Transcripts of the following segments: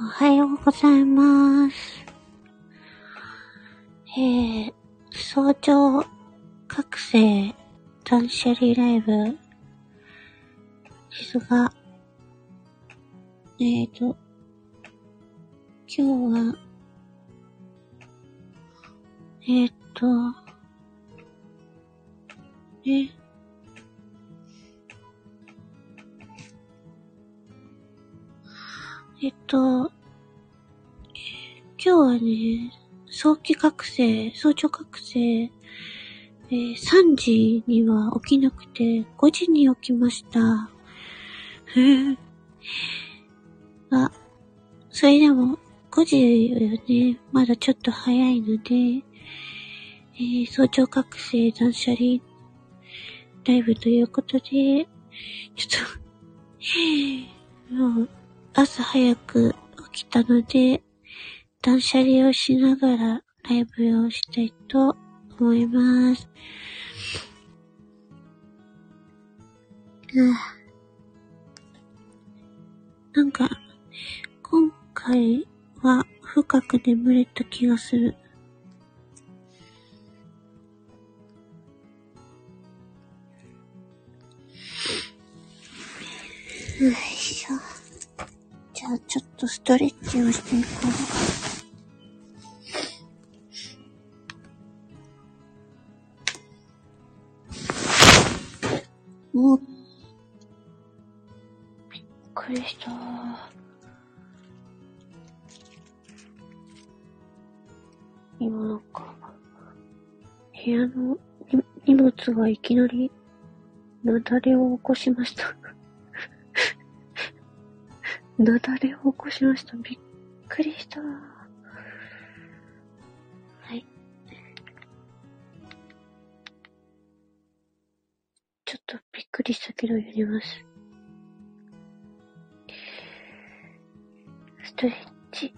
おはようございます。早朝覚醒断捨離ライブですが、今日は、今日はね、早朝覚醒、3時には起きなくて、5時に起きました。あ、それでも、5時よりね、まだちょっと早いので、早朝覚醒断捨離ライブということで、ちょっと、もう、朝早く起きたので、断捨離をしながらライブをしたいと思います。なんか、今回は深く眠れた気がする。よいしょ。じゃあちょっとストレッチをしていこう。びっくりした。今なんか、部屋の荷物がいきなり、雪崩を起こしました。雪崩を起こしました。びっくりした。びっくりしたけどやります。ストレッチ。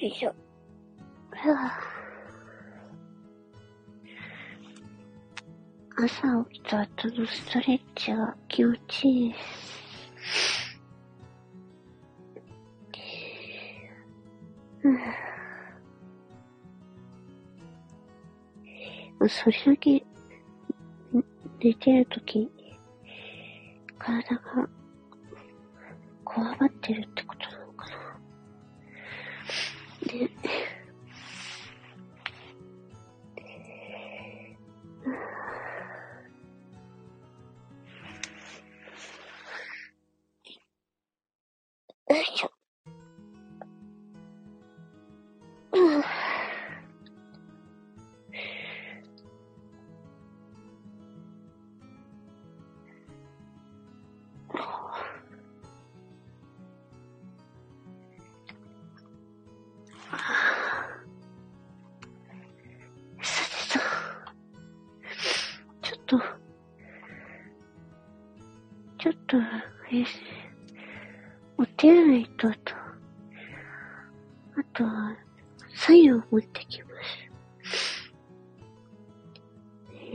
よいしょ。朝起きた後のストレッチが気持ちいいです。それだけ寝てるとき、体がこわばってるってことなのかな。ちょっと、お手洗いと、あとは、白湯を持ってきます。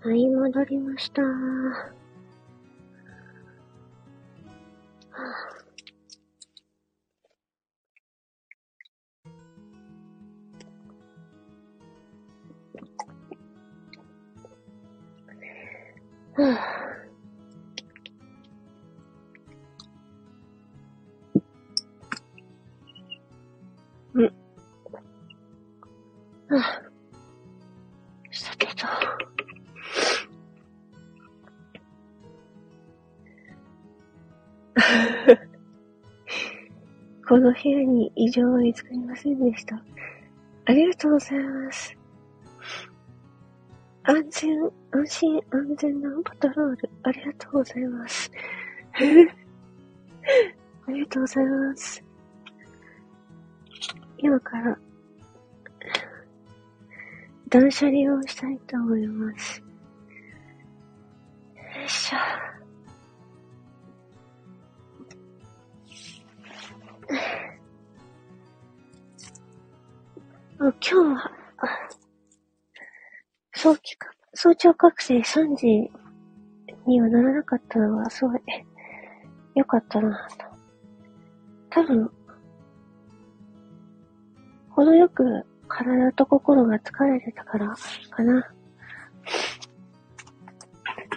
はい、戻りました。したけどこの部屋に異常は見つかりませんでした。ありがとうございます。安全なパトロール、ありがとうございます。ありがとうございます。今から、断捨離をしたいと思います。よいしょ。今日は、早朝覚醒3時にはならなかったのはすごい良かったなぁと。多分、程よく体と心が疲れてたからかな。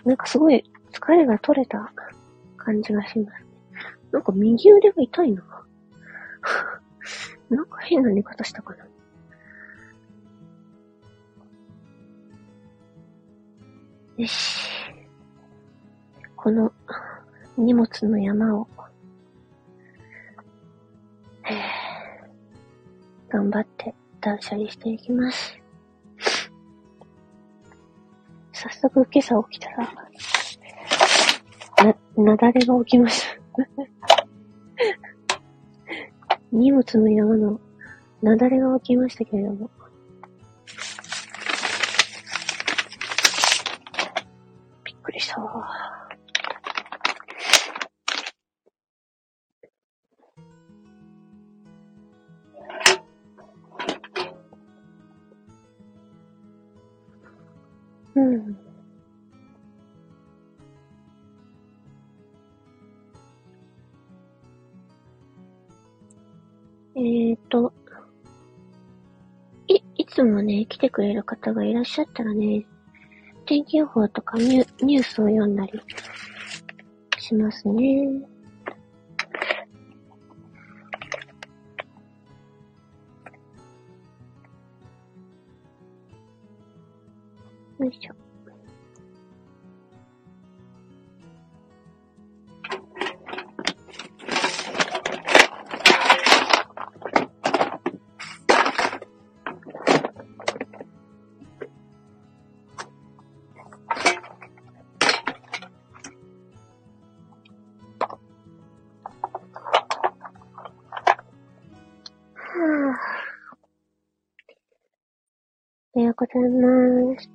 なんかすごい疲れが取れた感じがします。なんか右腕が痛いな。なんか変な寝方したかな。よし。この荷物の山を、頑張って断捨離していきます。早速今朝起きたら、雪崩が起きました。荷物の山の雪崩が起きましたけれども、いつもね、来てくれる方がいらっしゃったらね、天気予報とかニュースを読んだりしますね。よいしょ。おはようございます。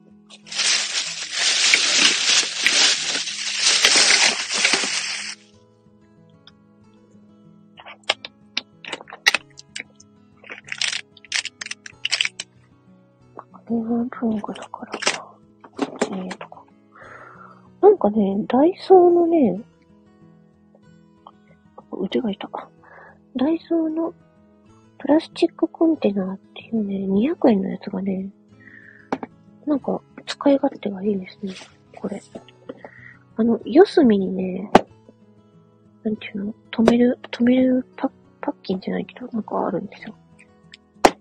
これは文具だからか。なんかね、ダイソーのね、腕が痛か。ダイソーのプラスチックコンテナっていうね、200円のやつがね、なんか、使い勝手がいいですね、これ。四隅にね、なんていうの、止めるパッキンじゃないけど、なんかあるんですよ。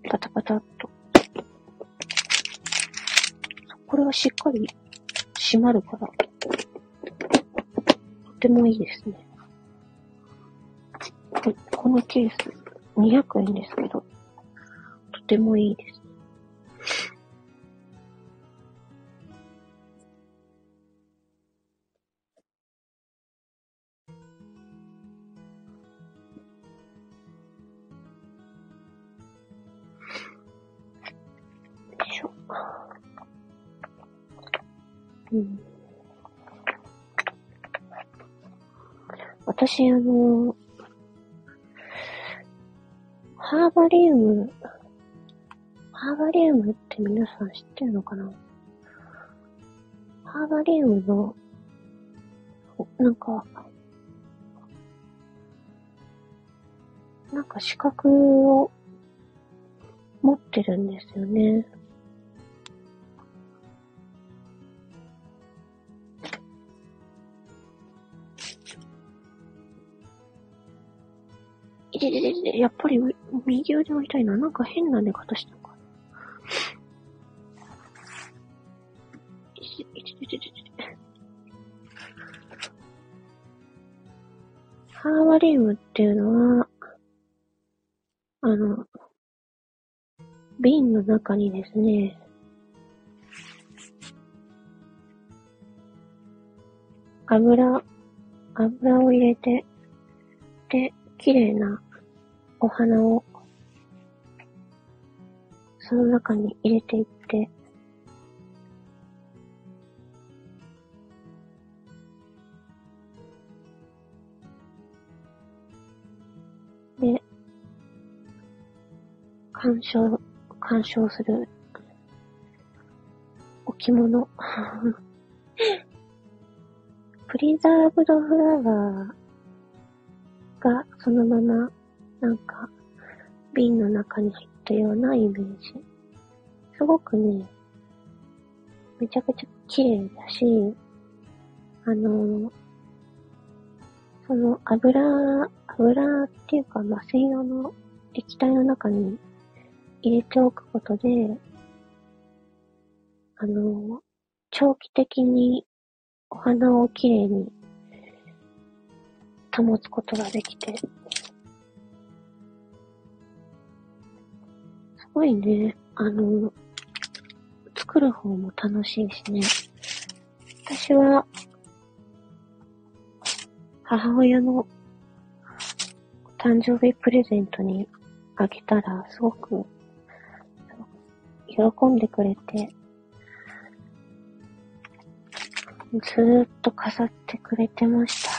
パタパタっと。これはしっかり閉まるから、とてもいいですね。このケース、200円ですけど、とてもいいです。私、ハーバリウムって皆さん知ってるのかな？ハーバリウムの、なんか資格を持ってるんですよね。やっぱり右腕が痛いな。なんか変な寝方したのかな。ハーバリウムっていうのは、瓶の中にですね、油を入れて、で、綺麗なお花をその中に入れていって、で、鑑賞する置物。プリザーブドフラワーがそのままなんか瓶の中に入ったようなイメージ。すごくね、めちゃくちゃ綺麗だし、その油っていうか、まあ、水溶の液体の中に入れておくことで、長期的にお花をきれいに保つことができて、すごいね、作る方も楽しいしね。私は、母親の誕生日プレゼントにあげたらすごく喜んでくれて、ずーっと飾ってくれてました。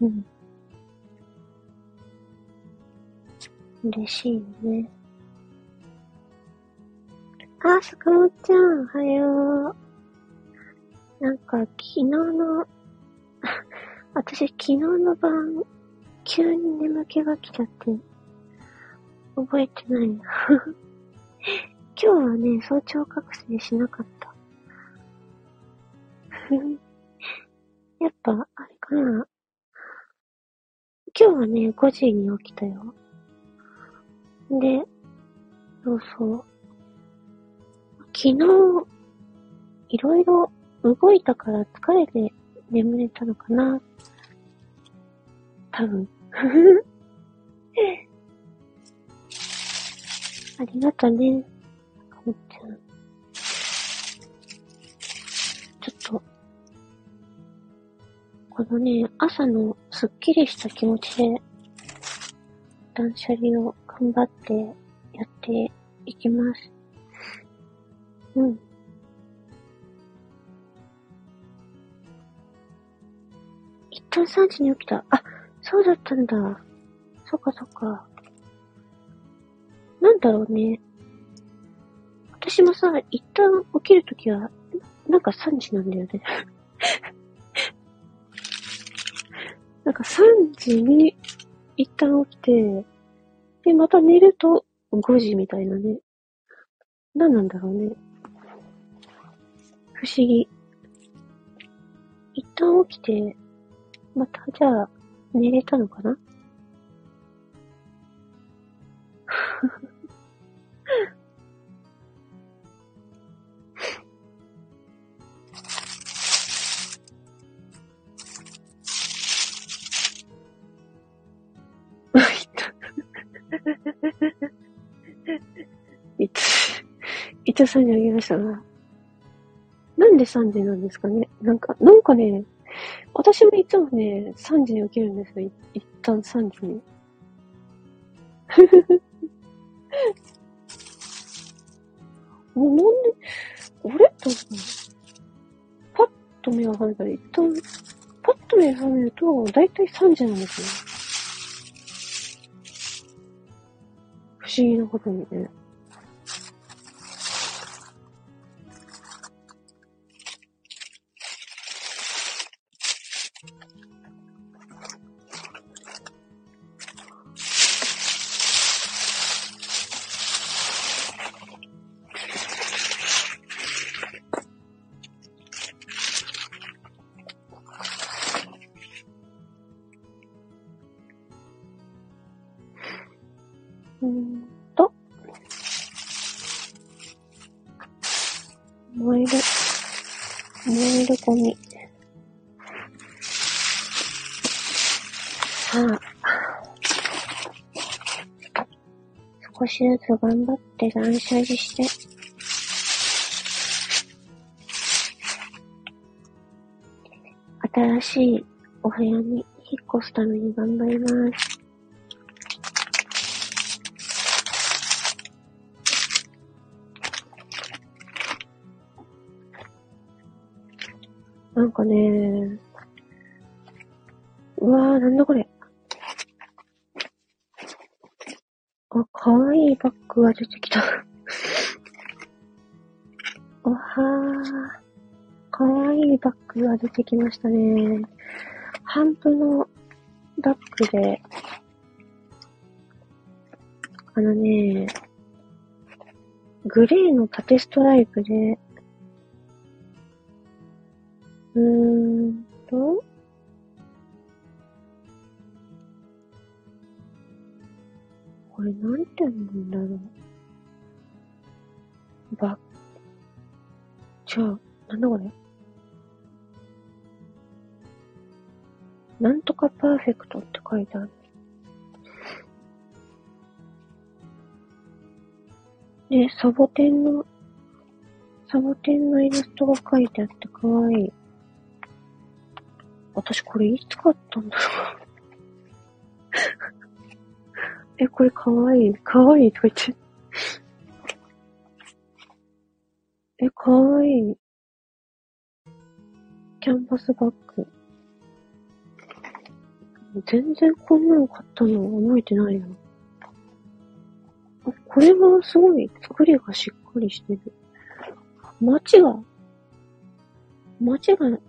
うん。嬉しいよね。あ、坂本ちゃん、おはよう。なんか、昨日の晩、急に眠気が来ちゃって、覚えてないな。今日はね、早朝覚醒しなかった。やっぱ、あれかな。今日はね、5時に起きたよ。で、そうそう。昨日、いろいろ動いたから疲れて眠れたのかな。多分。ありがとね。かもちゃん。ちょっと、このね、朝のすっきりした気持ちで、断捨離を頑張ってやっていきます。うん。一旦3時に起きた。あ、そうだったんだ。そっかそっか。なんだろうね。私もさ、一旦起きるときは、なんか3時なんだよね。なんか3時に一旦起きて、で、また寝ると5時みたいなね。何なんだろうね。不思議。一旦起きて、またじゃあ寝れたのかな。一応3時あげましたが、なんで3時なんですかね。なんかね、私もいつもね、3時に起きるんですよ。一旦3時に。もうなんで、あれと、パッと目を離したら、一旦、パッと目を覚めると、だいたい3時なんですよ。不思議なことにね。燃えるゴミ。さあ、少しずつ頑張って断捨離して、新しいお部屋に引っ越すために頑張ります。なんかねー、うわー、なんだこれ。あ、かわいいバッグが出てきた。おはー、かわいいバッグが出てきましたね。半分のバッグで、あのね、グレーの縦ストライプで、これなんて言うんだろう。じゃあ、なんだこれ。なんとかパーフェクトって書いてある。で、サボテンのイラストが書いてあってかわいい。私これいつ買ったんだろう。え、これかわいい、かわいいとか言って。え、かわいい。キャンバスバッグ。全然こんなの買ったの覚えてないな。これはすごい作りがしっかりしてる。街が、2、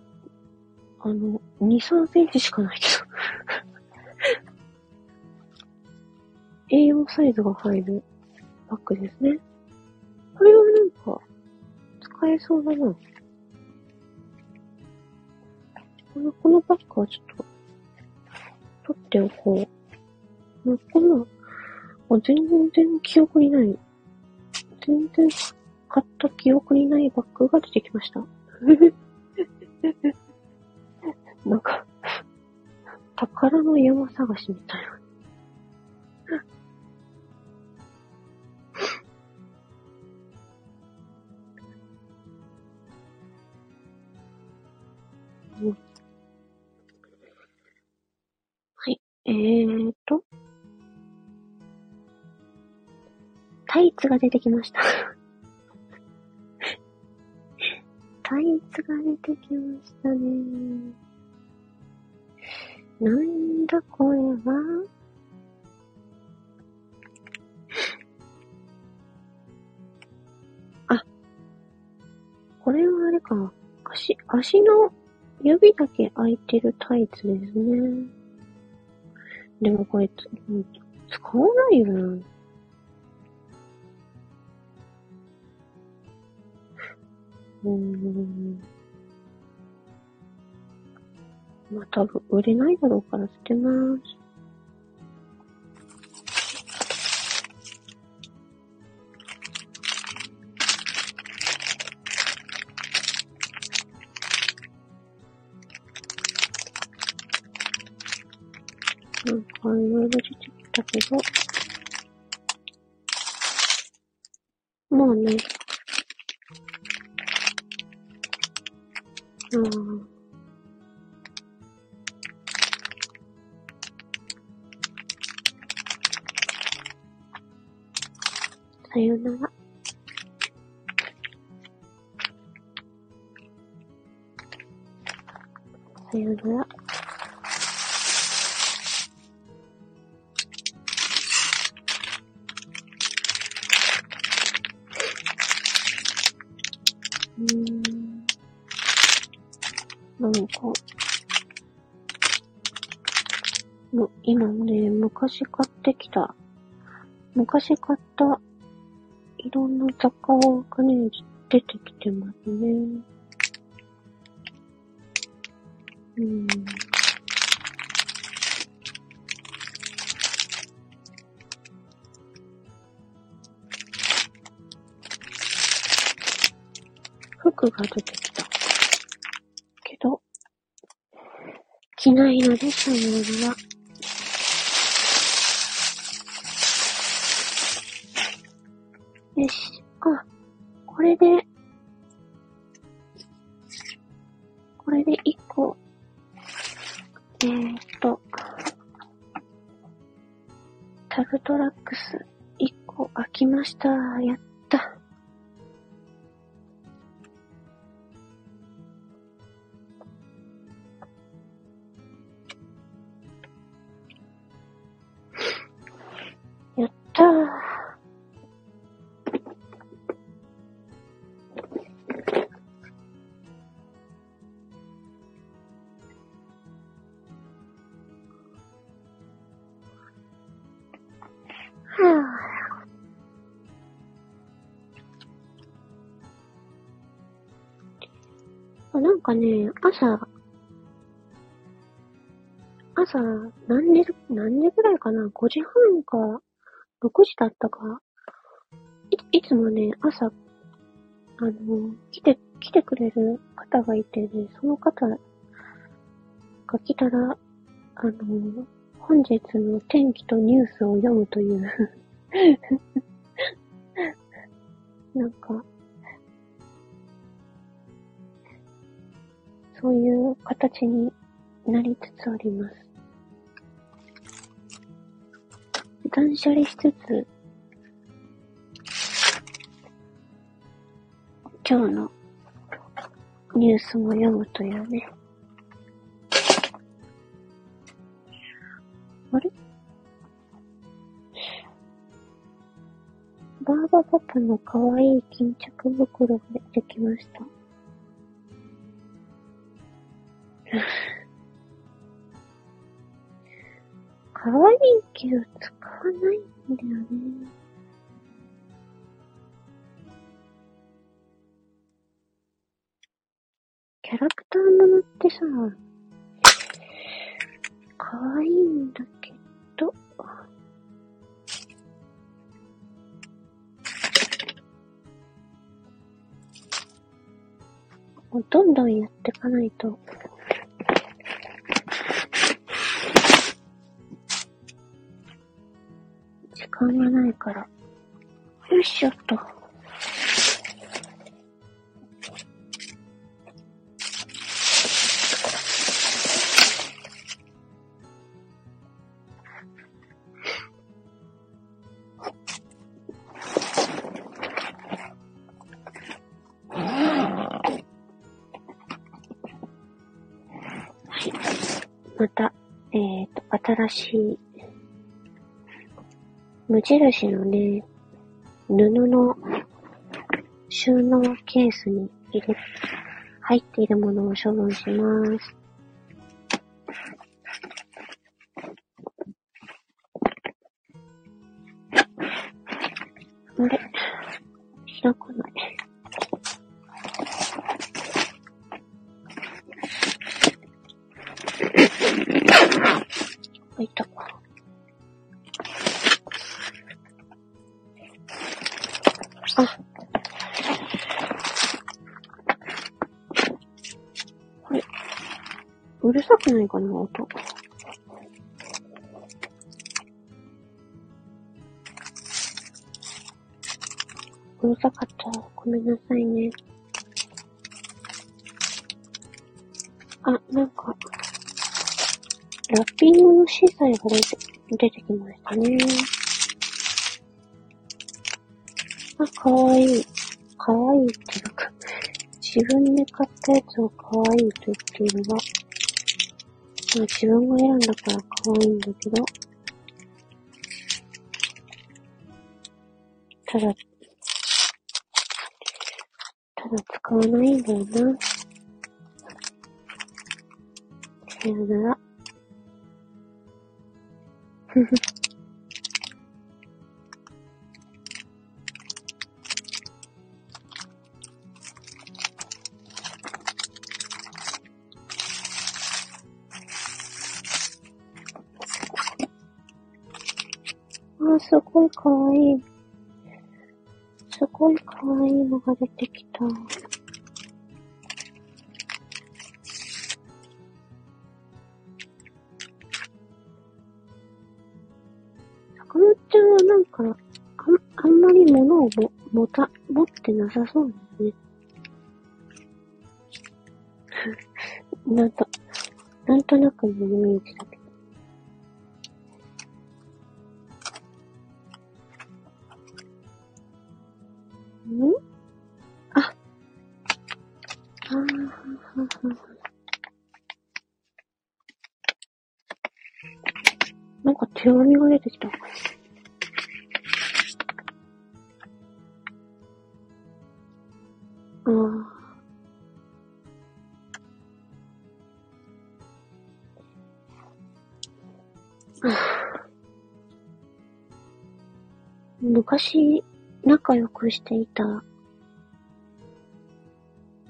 3センチしかないけど。A4 サイズが入るバッグですね。これはなんか、使えそうだな。このバッグはちょっと、取っておこう。もうこんな、全然記憶にない。全然買った記憶にないバッグが出てきました。なんか、宝の山探しみたいな。はい。タイツが出てきました。タイツが出てきましたね。なんだこれは。あ、これはあれか。足の指だけ空いてるタイツですね。でもこれ、使わないよな。まあ、多分売れないだろうから捨てます。なんかいろいろ出てきたけど、もうね、さよなら。さよなら。今ね、昔買ったいろんな雑貨がね、出てきてますね。服が出てきたけど着ないので、その夜はよし、あ、これで1個タグトラックス1個開きました。やった。やったー。なんかね、朝、何時ぐらいかな ?5 時半か、6時だったか。いつもね、朝、来てくれる方がいてね、その方が来たら、本日の天気とニュースを読むという。なんか、そういう形になりつつあります。断捨離しつつ、今日のニュースも読むというね。あれ？バーバパパの可愛い巾着袋が出てきました。可愛いけど使わないんだよね。キャラクターものってさ、可愛いんだけど、もうどんどんやっていかないと。時間がないから。よいしょっと。はい。また、新しい無印のね、布の収納ケースに入っているものを処分します。あれ？開かない。開いた。うるさくないかな、音。うるさかった。ごめんなさいね。あ、なんか、ラッピングの資材が出てきましたね。あ、かわいい。かわいいってなんか、自分で買ったやつをかわいいと言っているが、自分が選んだから可愛いんだけど、ただ使わないんだよな。さよなら。ふふ。すごいかわいい。すごいかわいいのが出てきた。坂本ちゃんはなんか、あんまり物を持ってなさそうですね。なんとなくのイメージだけど。ん？あ。あなんか手紙が出てきた。昔仲良くしていた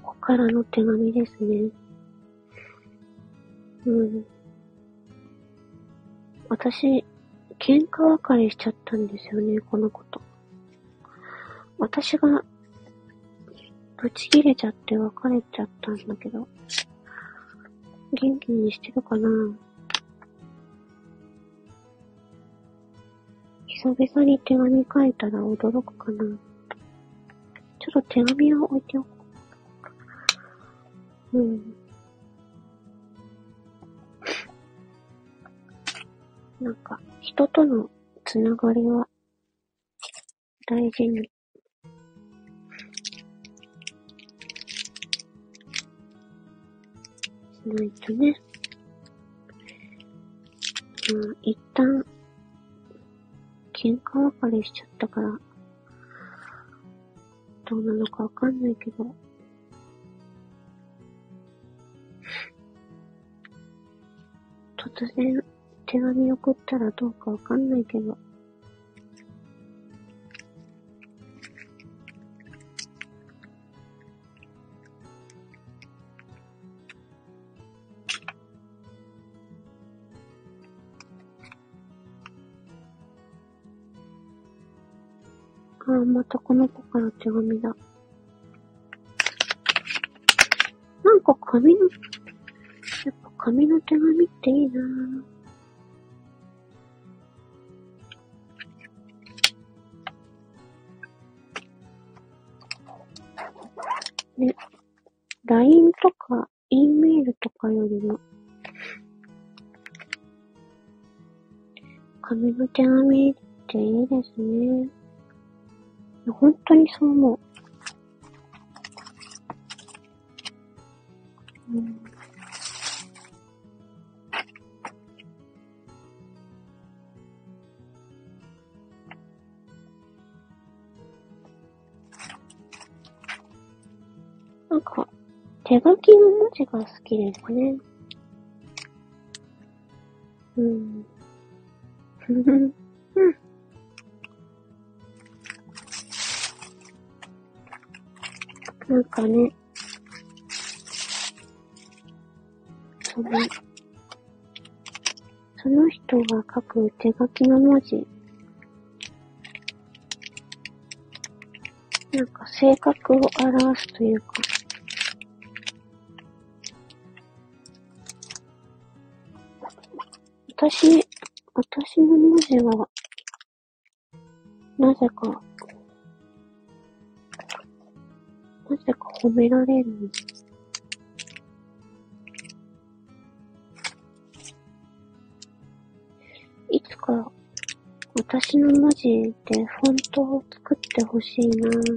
子からの手紙ですね。うん。私、喧嘩別れしちゃったんですよね、この子と。私が、ぶち切れちゃって別れちゃったんだけど、元気にしてるかな？久々に手紙書いたら驚くかな。ちょっと手紙を置いておこう。うん。なんか、人とのつながりは大事に。しないとね。うん、一旦、喧嘩別れしちゃったから、どうなのかわかんないけど、突然手紙送ったらどうかわかんないけど、またこの子から手紙だ。なんかやっぱ紙の手紙っていいなぁ。ね、LINE とか E メールとかよりも、紙の手紙っていいですね。本当にそう思う。うん、なんか、手書きの文字が好きですね。うん。なんかね、その人が書く手書きの文字、なんか性格を表すというか、私の文字は、なぜか褒められる。いつか私の文字でフォントを作ってほしいなーって。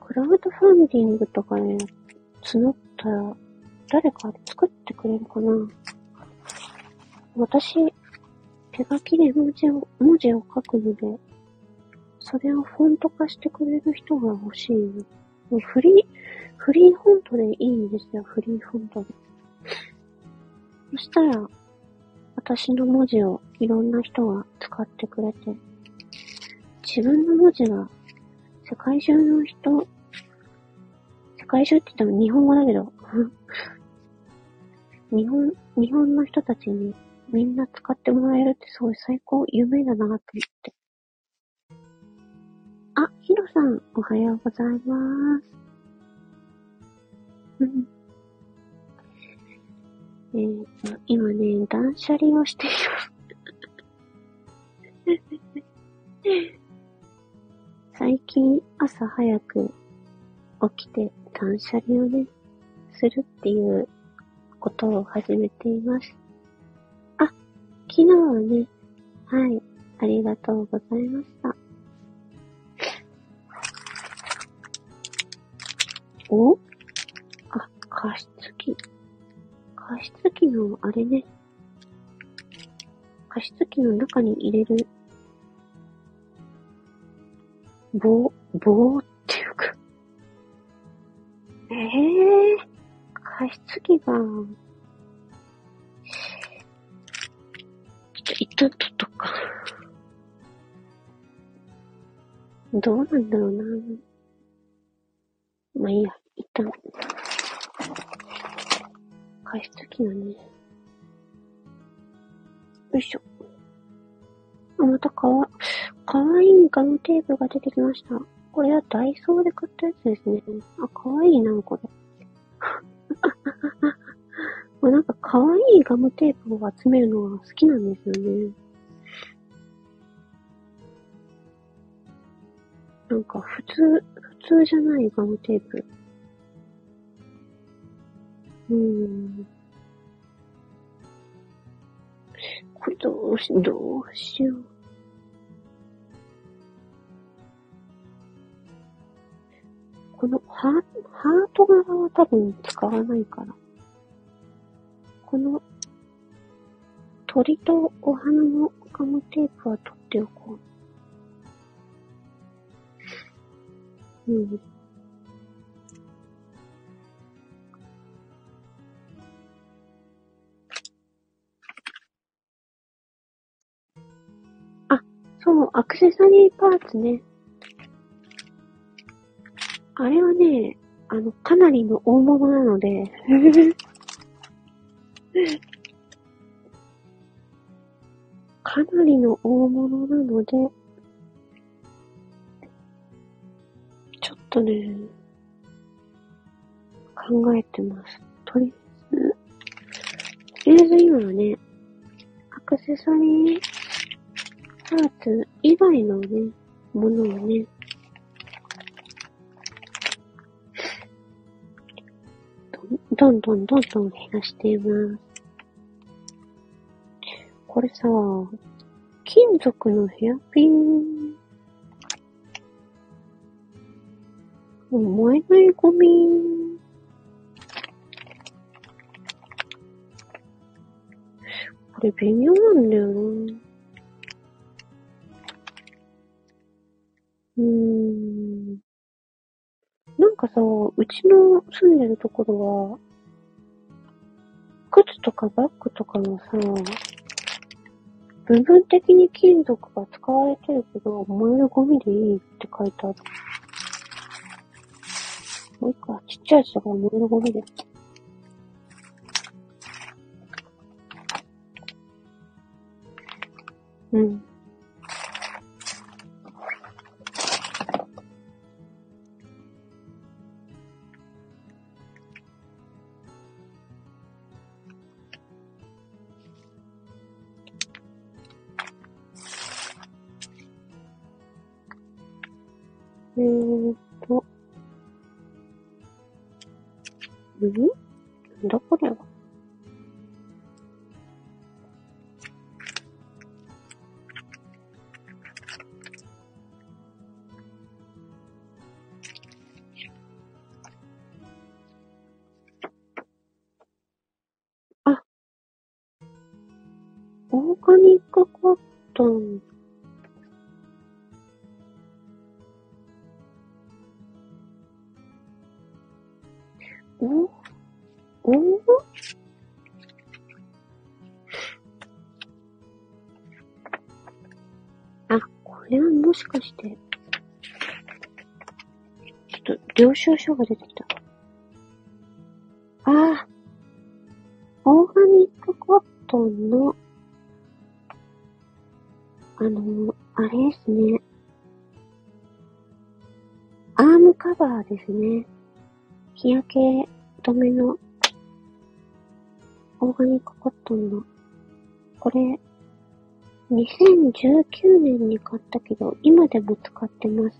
クラウドファンディングとかね、募ったら誰か作ってくれるかな。私、手書きで文字を書くので、それをフォント化してくれる人が欲しい。もうフリーフォントでいいんですよ、フリーフォントで。そしたら、私の文字をいろんな人が使ってくれて、自分の文字が世界中って言っても日本語だけど、日本の人たちに、みんな使ってもらえるってすごい最高、夢だなって言って。あ、ヒロさん、おはようございます。うん。今ね、断捨離をしています。最近朝早く起きて断捨離をね、するっていうことを始めています。あ、昨日はね、はい、ありがとうございました。お？あ、加湿器。加湿器のあれね。加湿器の中に入れる棒っていうか。加湿器が、ちょっと一旦取っとくか。どうなんだろうな。まあいいや、一旦。加湿器がね。よいしょ。あ、またかわいいガムテープが出てきました。これはダイソーで買ったやつですね。あ、かわいいな、これ。もうなんかかわいいガムテープを集めるのが好きなんですよね。なんか普通じゃないガムテープ。これどうしよう。このハート側は多分使わないから。この鳥とお花のガムテープは取っておこう。あ、そう、アクセサリーパーツね。あれはね、かなりの大物なので、かなりの大物なので、ちょっとね、考えてます。とりあえず今はね、アクセサリーパーツ以外のね、ものをね、どんどん減らしています。これさ、金属のヘアピン、燃えないゴミ、これ微妙なんだよな。なんかさ、うちの住んでるところは、靴とかバッグとかのさ、部分的に金属が使われてるけど、燃えるゴミでいいって書いてある。もういいか、ちっちゃいやつだから燃えるゴミで。なんだこれは。あ、オーガニックコットン。もしかして、ちょっと領収書が出てきた。ああ、オーガニックコットンの、あれですね。アームカバーですね。日焼け止めの、オーガニックコットンの。これ、2019年に買ったけど、今でも使ってます。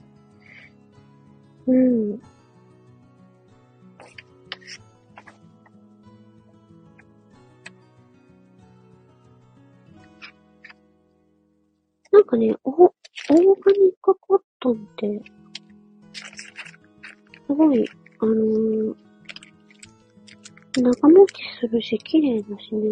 うん。なんかね、オーガニックコットンって、すごい、長持ちするし、綺麗だしね。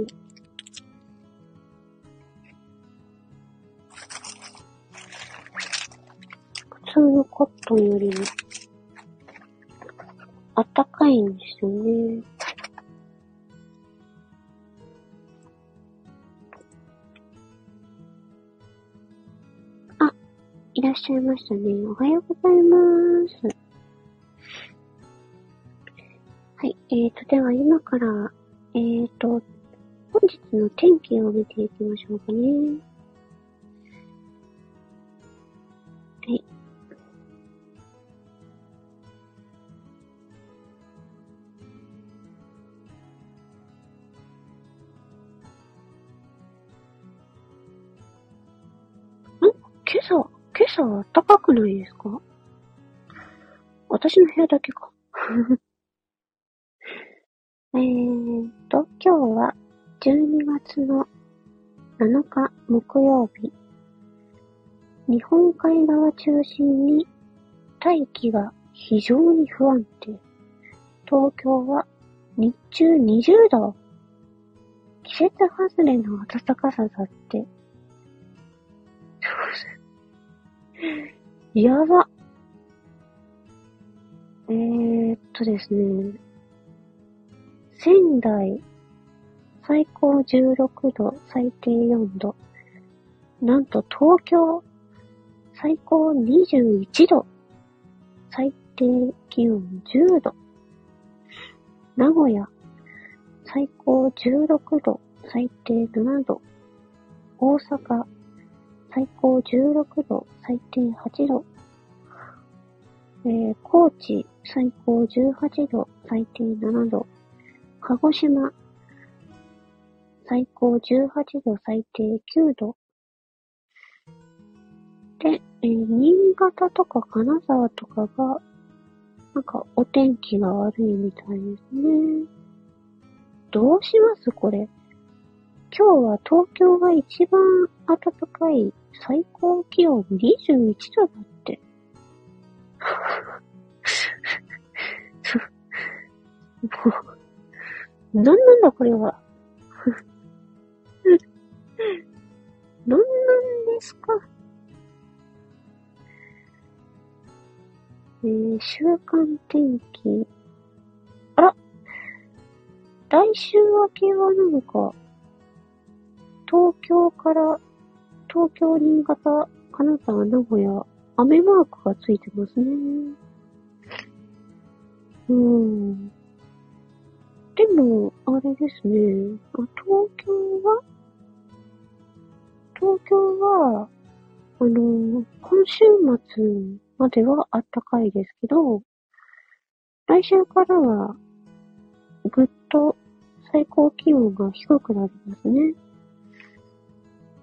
普通のコットンよりも、あったかいんですよね。あ、いらっしゃいましたね。おはようございます。はい、では今から、本日の天気を見ていきましょうかね。はい。今朝は暖かくないですか？私の部屋だけか。今日は12月の7日木曜日。日本海側中心に大気が非常に不安定。東京は日中20度。季節外れの暖かさだって。やば。ですね。仙台、最高16度、最低4度。なんと東京、最高21度、最低気温10度。名古屋、最高16度、最低7度。大阪、最高16度、最低8度。高知、最高18度、最低7度。鹿児島、最高18度、最低9度。で、新潟とか金沢とかが、なんかお天気が悪いみたいですね。どうしますこれ。今日は東京が一番暖かい最高気温21度だって。もうなんなんだこれは。なんなんですか。週間天気。あら、来週明けはなんか、東京、新潟、金沢、名古屋、雨マークがついてますね。でも、あれですね。東京は、今週末までは暖かいですけど、来週からは、ぐっと最高気温が低くなりますね。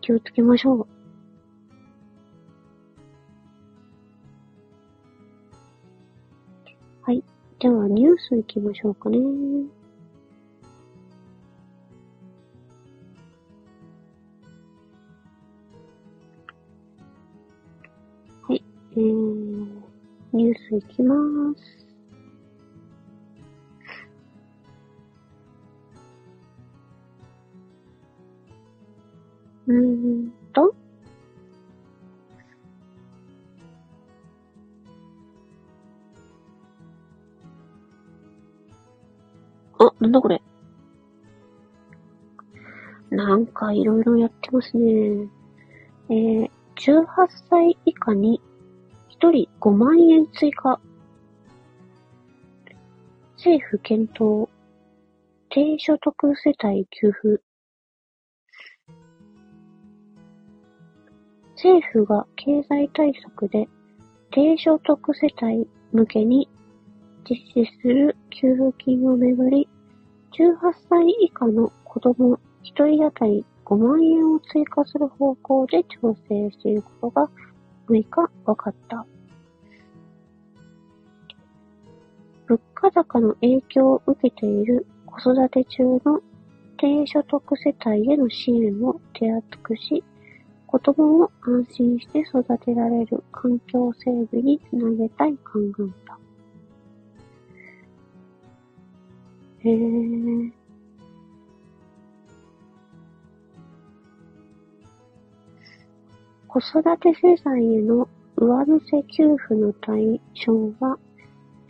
気をつけましょう。はい。では、ニュース行きましょうかね。ニュースいきまーす。あ、なんだこれ。なんかいろいろやってますね。18歳以下に1人5万円追加。政府検討。低所得世帯給付。政府が経済対策で低所得世帯向けに実施する給付金をめぐり、18歳以下の子供1人当たり5万円を追加する方向で調整していることが6日分かった。物価高の影響を受けている子育て中の低所得世帯への支援を手厚くし、子供を安心して育てられる環境整備につなげたい考えだ。へぇ。子育て世帯への上乗せ給付の対象は、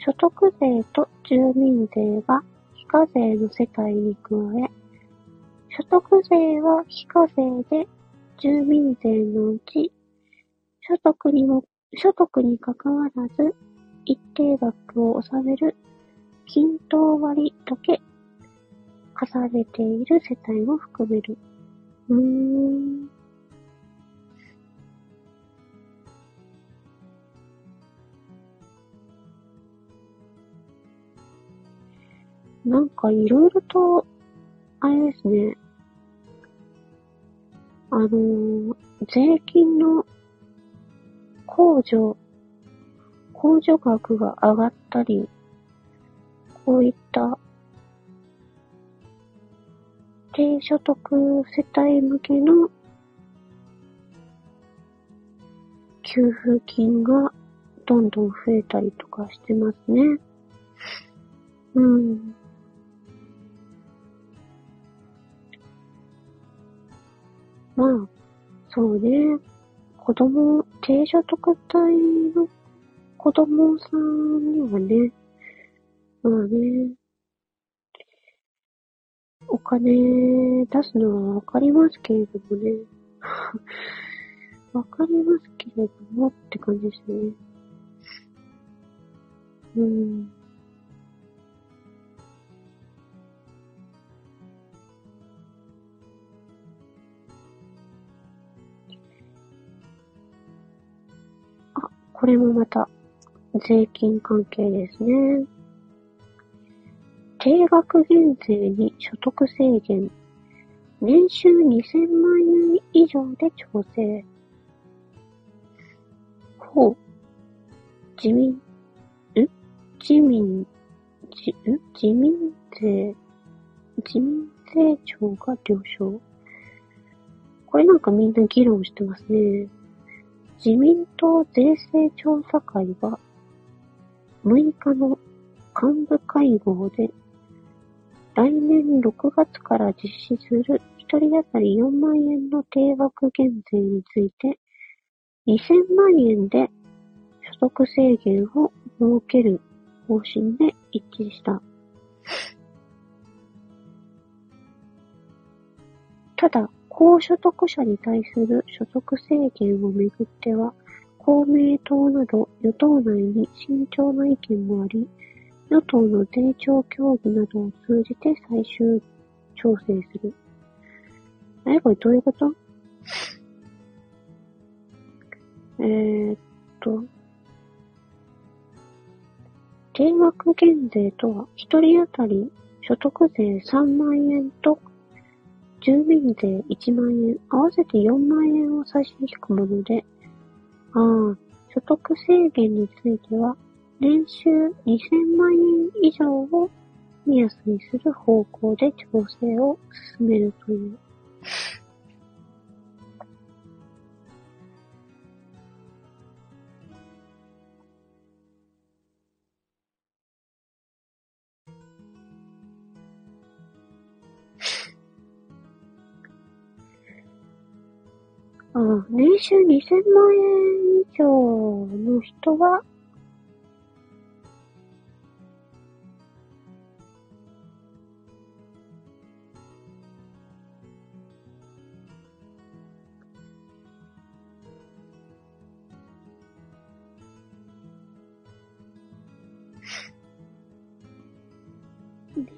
所得税と住民税が非課税の世帯に加え、所得税は非課税で、住民税のうち、所得にかかわらず、一定額を納める均等割だけ課されている世帯も含める。なんかいろいろと、あれですね。税金の控除額が上がったり、こういった低所得世帯向けの給付金がどんどん増えたりとかしてますね。うん。まあ、そうね。低所得帯の子供さんにはね、まあね、お金出すのはわかりますけれどもね。わかりますけれどもって感じですね。これもまた税金関係ですね。定額減税に所得制限。年収2000万円以上で調整。ほう。自民税庁が了承。これなんかみんな議論してますね。自民党税制調査会は6日の幹部会合で来年6月から実施する1人当たり4万円の定額減税について2000万円で所得制限を設ける方針で一致した。ただ、高所得者に対する所得制限をめぐっては、公明党など与党内に慎重な意見もあり、与党の税調協議などを通じて最終調整する。これどういうこと？定額減税とは、一人当たり所得税3万円と、住民税1万円、合わせて4万円を差し引くもので、所得制限については、年収2000万円以上を目安にする方向で調整を進めるという。年収2000万円以上の人は、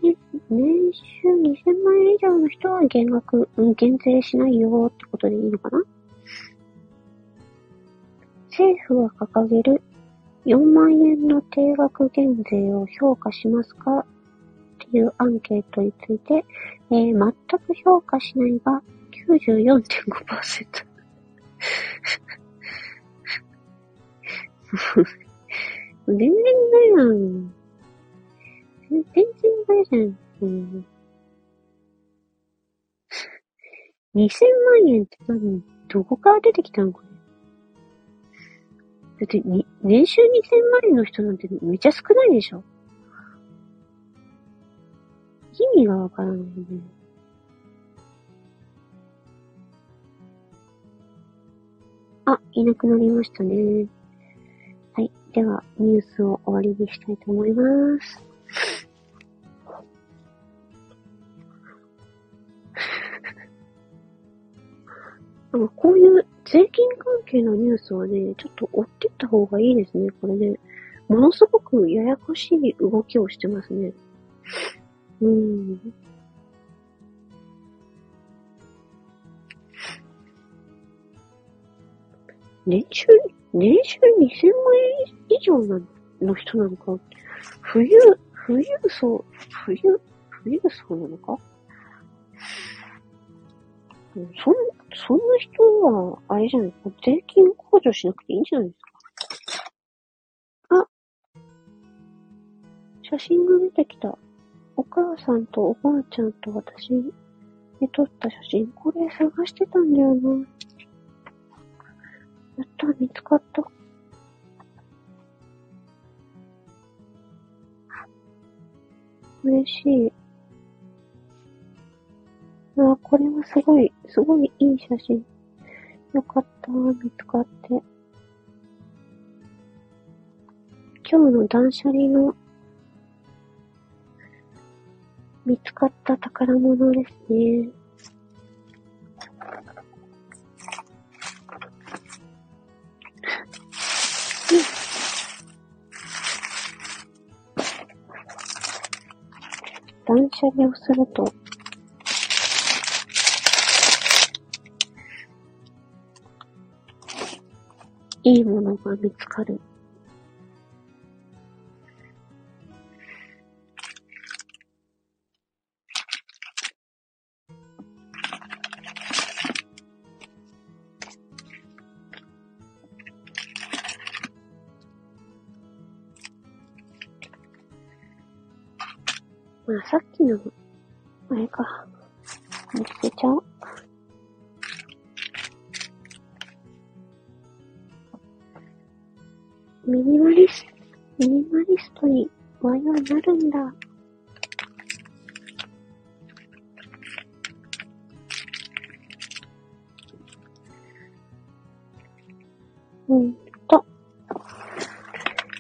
年収2000万円以上の人は減税しないよってことでいいのかな？政府が掲げる4万円の定額減税を評価しますかっていうアンケートについて、全く評価しないが 94.5%。全然だよ。全然だよ。2000万円って何？どこから出てきたのかね。だって年収2000万円の人なんてめっちゃ少ないでしょ。意味がわからないね。あ、いなくなりましたね。はい。では、ニュースを終わりにしたいと思います。こういう税金関係のニュースはね、ちょっと追ってった方がいいですね。これね、ものすごくややこしい動きをしてますね。年収2000万円以上の人なのか、富裕層なのか、そんな人は、あれじゃないですか、税金控除しなくていいんじゃないですか。あ、写真が出てきた。お母さんとおばあちゃんと私で撮った写真。これ探してたんだよな。やった、見つかった。嬉しい。あ、これはすごいいい写真。よかった、見つかって。今日の断捨離の見つかった宝物ですね。断捨離をすると、いいものが見つかる。まあ、さっきの、あれか。見つけちゃおう。ミニマリストに迷いになるんだ。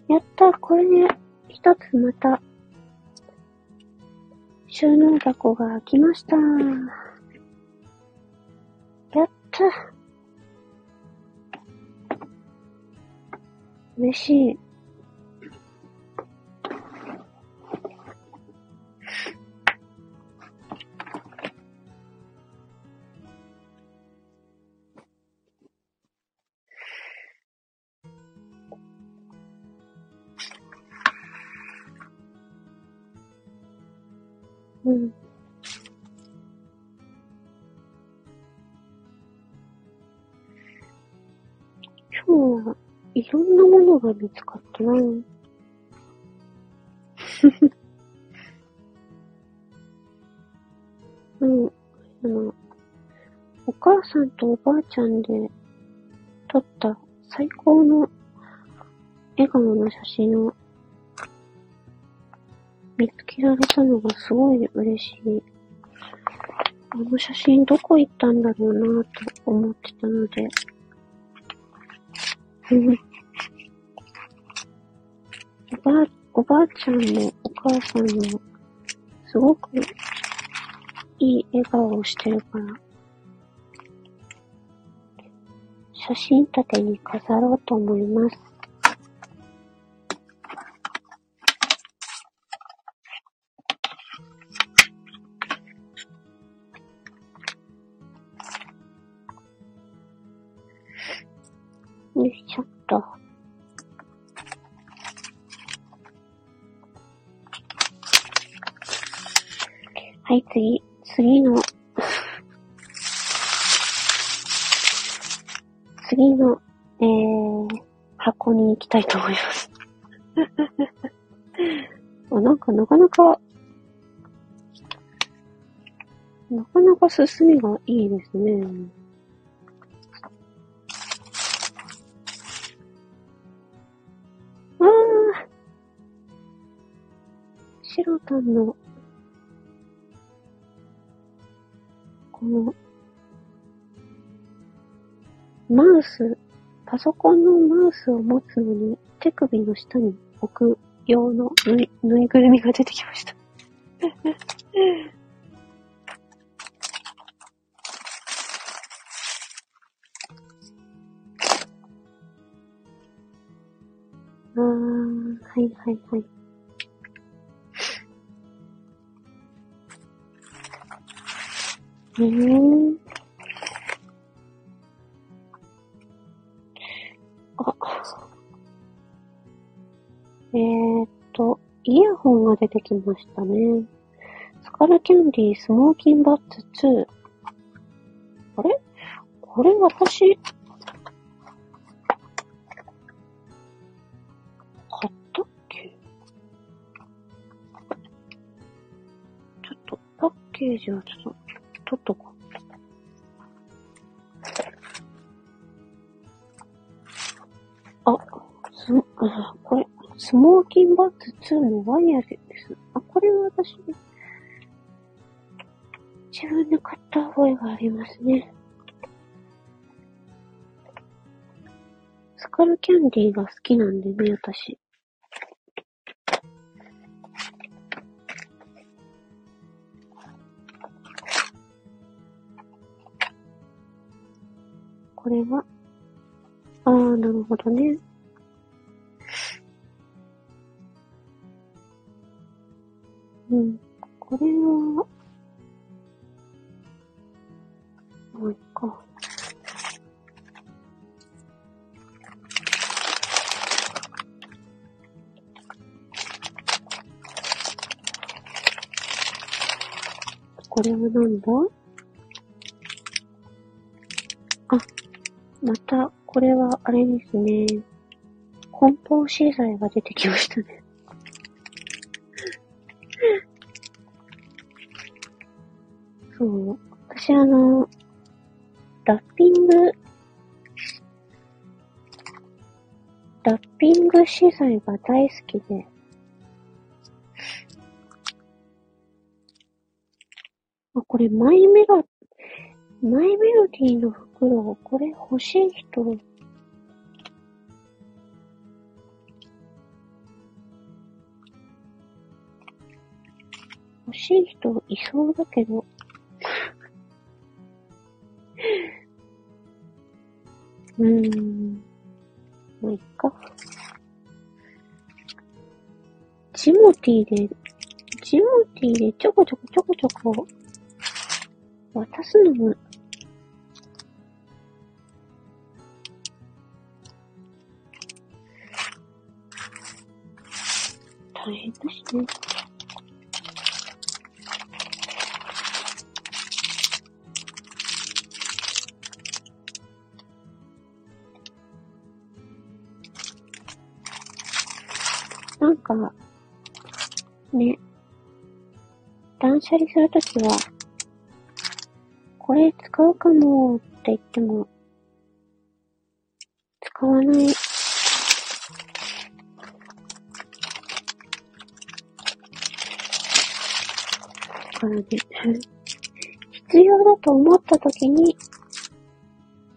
やった、これで、ね、一つまた、収納箱が開きました。やった。嬉しい。今日はいろんなものが見つかったな。お母さんとおばあちゃんで撮った最高の笑顔の写真を見つけられたのがすごい嬉しい。あの写真どこ行ったんだろうなぁと思ってたので。おばあちゃんもお母さんもすごくいい笑顔をしてるから、写真立てに飾ろうと思います。よいしょっと。はい、次。次の、箱に行きたいと思います。なんかなかなか進みがいいですね。わあ、シロタンのこのマウス、パソコンのマウスを持つのに手首の下に置く用のぬいぐるみが出てきました。はいはいはい。イヤホンが出てきましたね。スカルキャンディースモーキンバッツ2。あれ？これ私、買ったっけ？ちょっと、パッケージを取っとこう。これ。スモーキンバッツ2のワイヤレス。これは私、自分で買った覚えがありますね。スカルキャンディーが好きなんでね、私。これは、なるほどね。これは、もう一個。これはなんだ？また、これはあれですね。梱包資材が出てきましたね。そう、私ラッピング資材が大好きで、これマイメロディーの袋、これ欲しい人、いそうだけど、もういっか。ジモティーでちょこちょこ渡すのも、大変だしね。なんか、ね、断捨離するときは、これ使うかもって言っても、使わない。からね、必要だと思ったときに、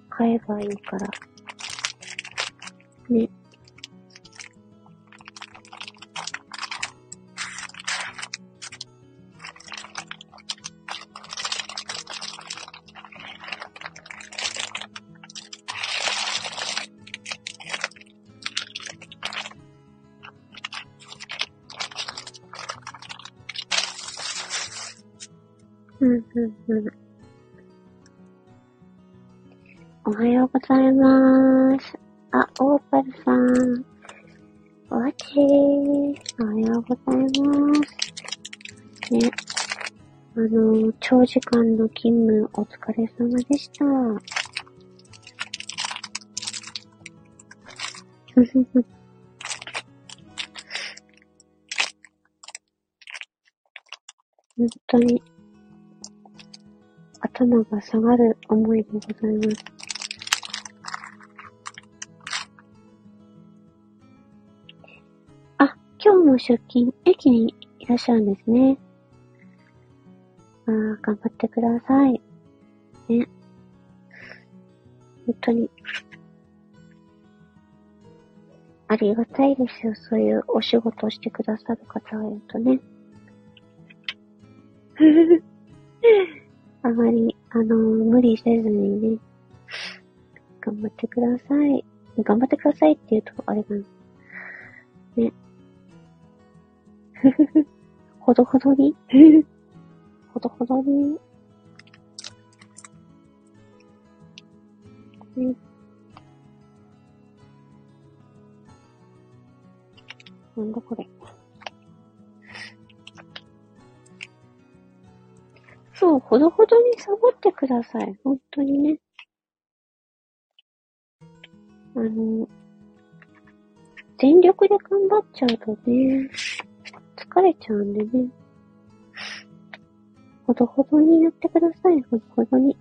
買えばいいから。ね。おはようございます。オーパルさん。おわちー。おはようございます。ね。長時間の勤務お疲れ様でした。本当に頭が下がる思いでございます。あ、今日も出勤、駅にいらっしゃるんですね。ああ、頑張ってください。ね。本当に。ありがたいですよ。そういうお仕事をしてくださる方がいるとね。あまり、無理せずにね。頑張ってください。頑張ってくださいっていうと、あれなの。ね。ほどほどに。ほどほどに。ね。なんだこれ。そう、ほどほどにサボってください。本当にね。全力で頑張っちゃうとね、疲れちゃうんでね。ほどほどにやってください。ほどほどに。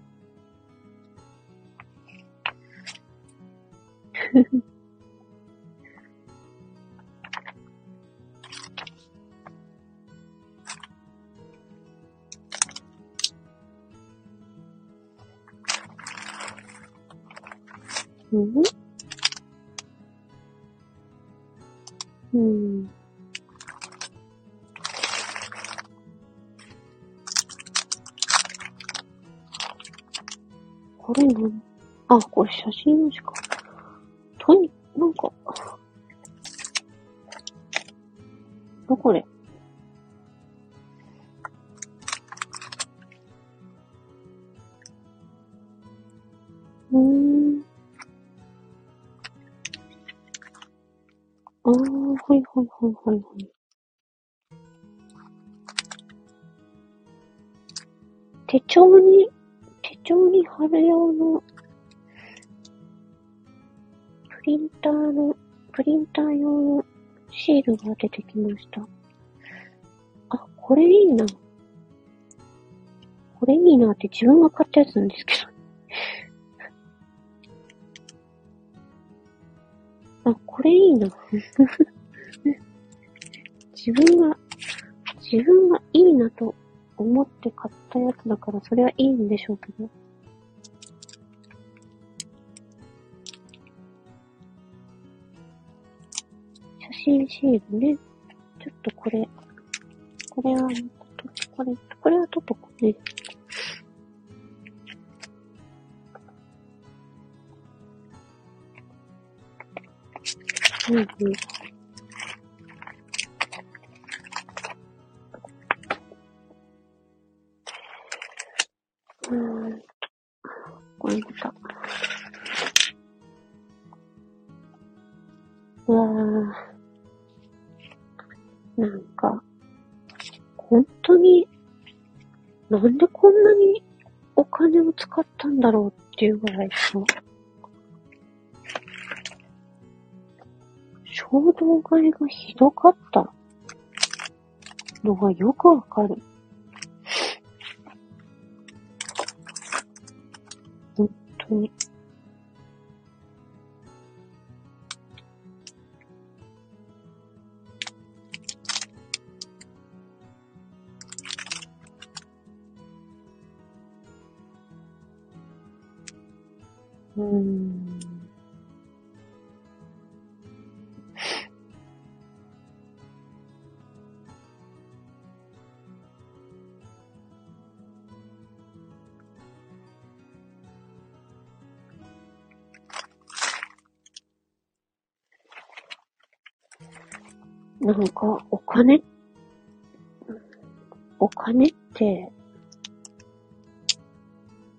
うん。これ何？あ、これ写真のしか。なんか。あ、これ。ああ、はいはいはいはいはい。手帳に貼る用の、プリンター用のシールが出てきました。あ、これいいな。これいいなって自分が買ったやつなんですけど。あ、これいいな。自分がいいなと思って買ったやつだから、それはいいんでしょうけど。新シールね。ちょっとこれはちょっとこれ。うんうん。これまた。うわぁ。なんか、本当に、なんでこんなにお金を使ったんだろうっていうぐらいの、衝動買いがひどかったのがよくわかる。本当に。なんか、お金って、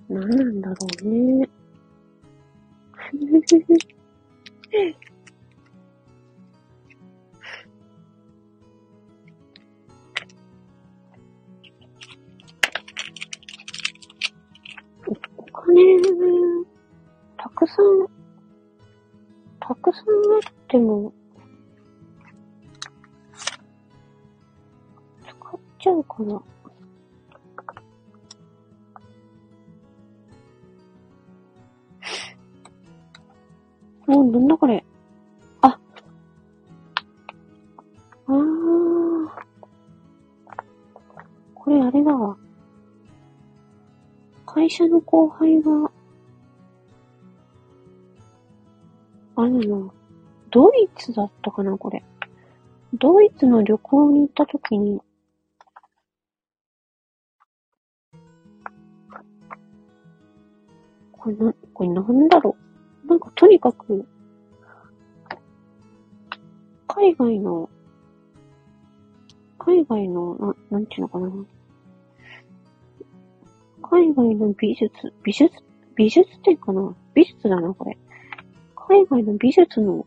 何なんだろうね。ね、たくさんあっても、使っちゃうかな。もうなんだこれ。これあれだわ。会社の後輩が、あれだな、ドイツだったかな、これ。ドイツの旅行に行ったときに、これなんだろう。なんかとにかく、海外の、なんていうのかな。海外の美術展かな？美術だな、これ。海外の美術の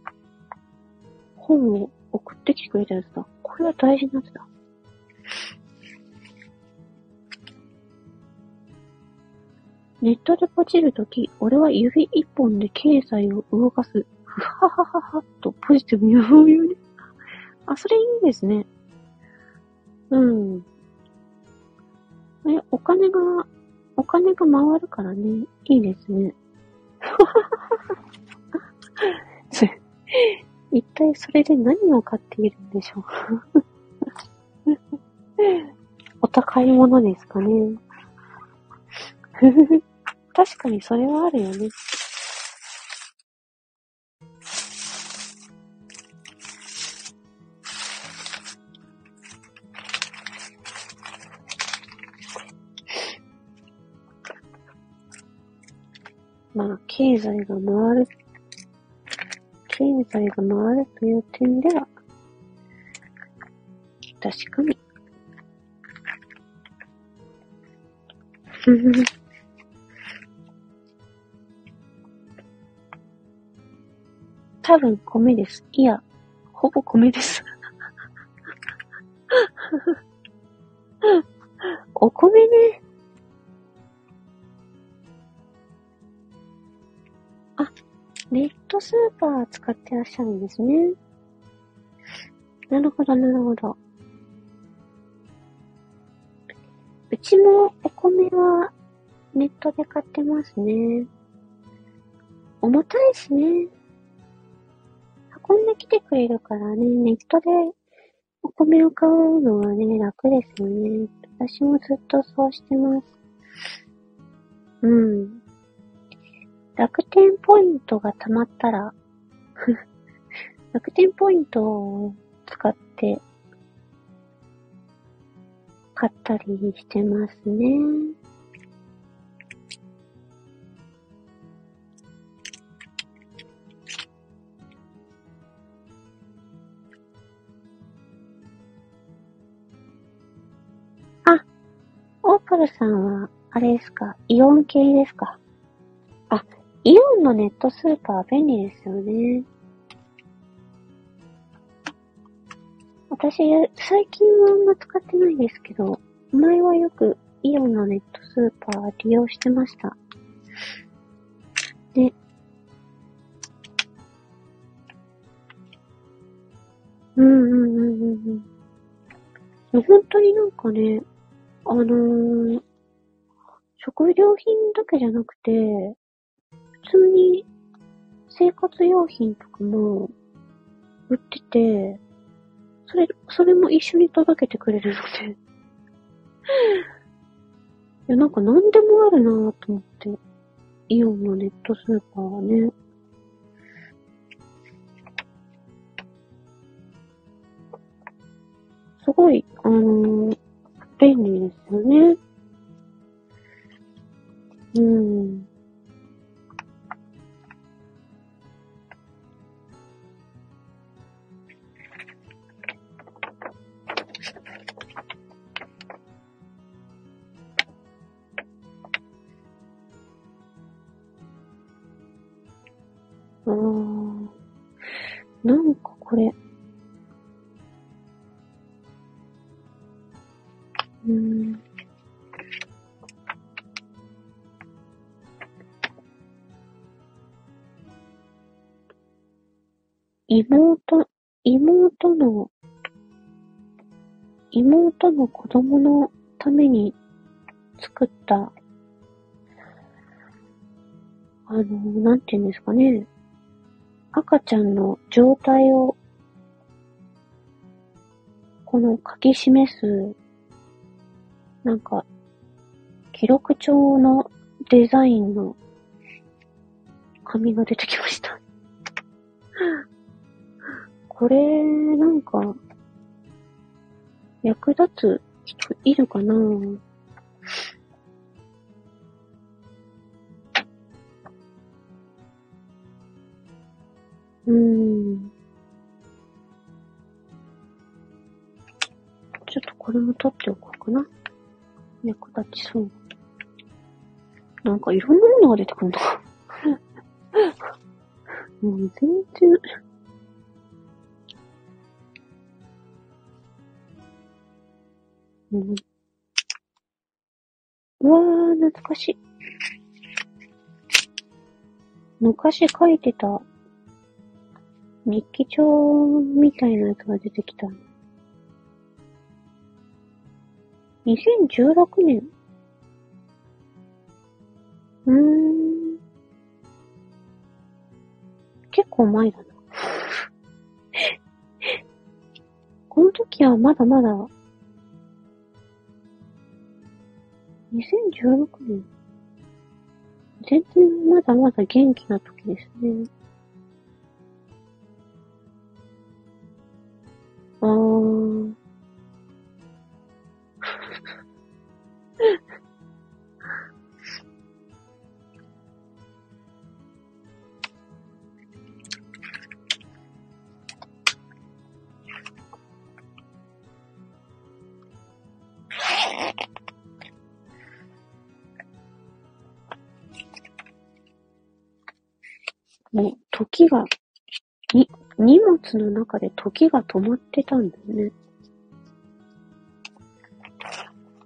本を送ってきてくれたやつだ。これは大事なやつだ。ネットでポチるとき、俺は指一本で経済を動かす。ふはははは、とポジティブに思うよね。それいいですね。うん。お金が回るからね、いいですね。一体それで何を買っているんでしょう。お高いものですかね。確かにそれはあるよね。まあ、経済が回るという点では、確かに。多分米です。いや、ほぼ米です。お米ね。ネットスーパー使ってらっしゃるんですね。なるほど、なるほど。うちもお米はネットで買ってますね。重たいしね。運んできてくれるからね、ネットでお米を買うのはね、楽ですよね。私もずっとそうしてます。うん。楽天ポイントが溜まったら、楽天ポイントを使って買ったりしてますね。オープルさんは、あれですか、イオン系ですか。イオンのネットスーパー便利ですよね。私、最近はあんま使ってないですけど、前はよくイオンのネットスーパー利用してました。で、本当になんかね、食料品だけじゃなくて、普通に生活用品とかも売ってて、それも一緒に届けてくれるので。いや、なんか何でもあるなぁと思って。イオンのネットスーパーはね。すごい、便利ですよね。うん。なんかこれ。妹の子供のために作った、なんていうんですかね、赤ちゃんの状態を、この書き示す、なんか、記録帳のデザインの紙が出てきました。これ、なんか、役立つ人いるかなぁ。ちょっとこれも取っておこうかな。役立ちそう。なんかいろんなものが出てくるんだ。もう全然。うわー、懐かしい。昔書いてた日記帳みたいなやつが出てきた。2016年。結構前だな。この時はまだまだ、2016年。全然まだまだ元気な時ですね。時が、荷物の中で時が止まってたんだね。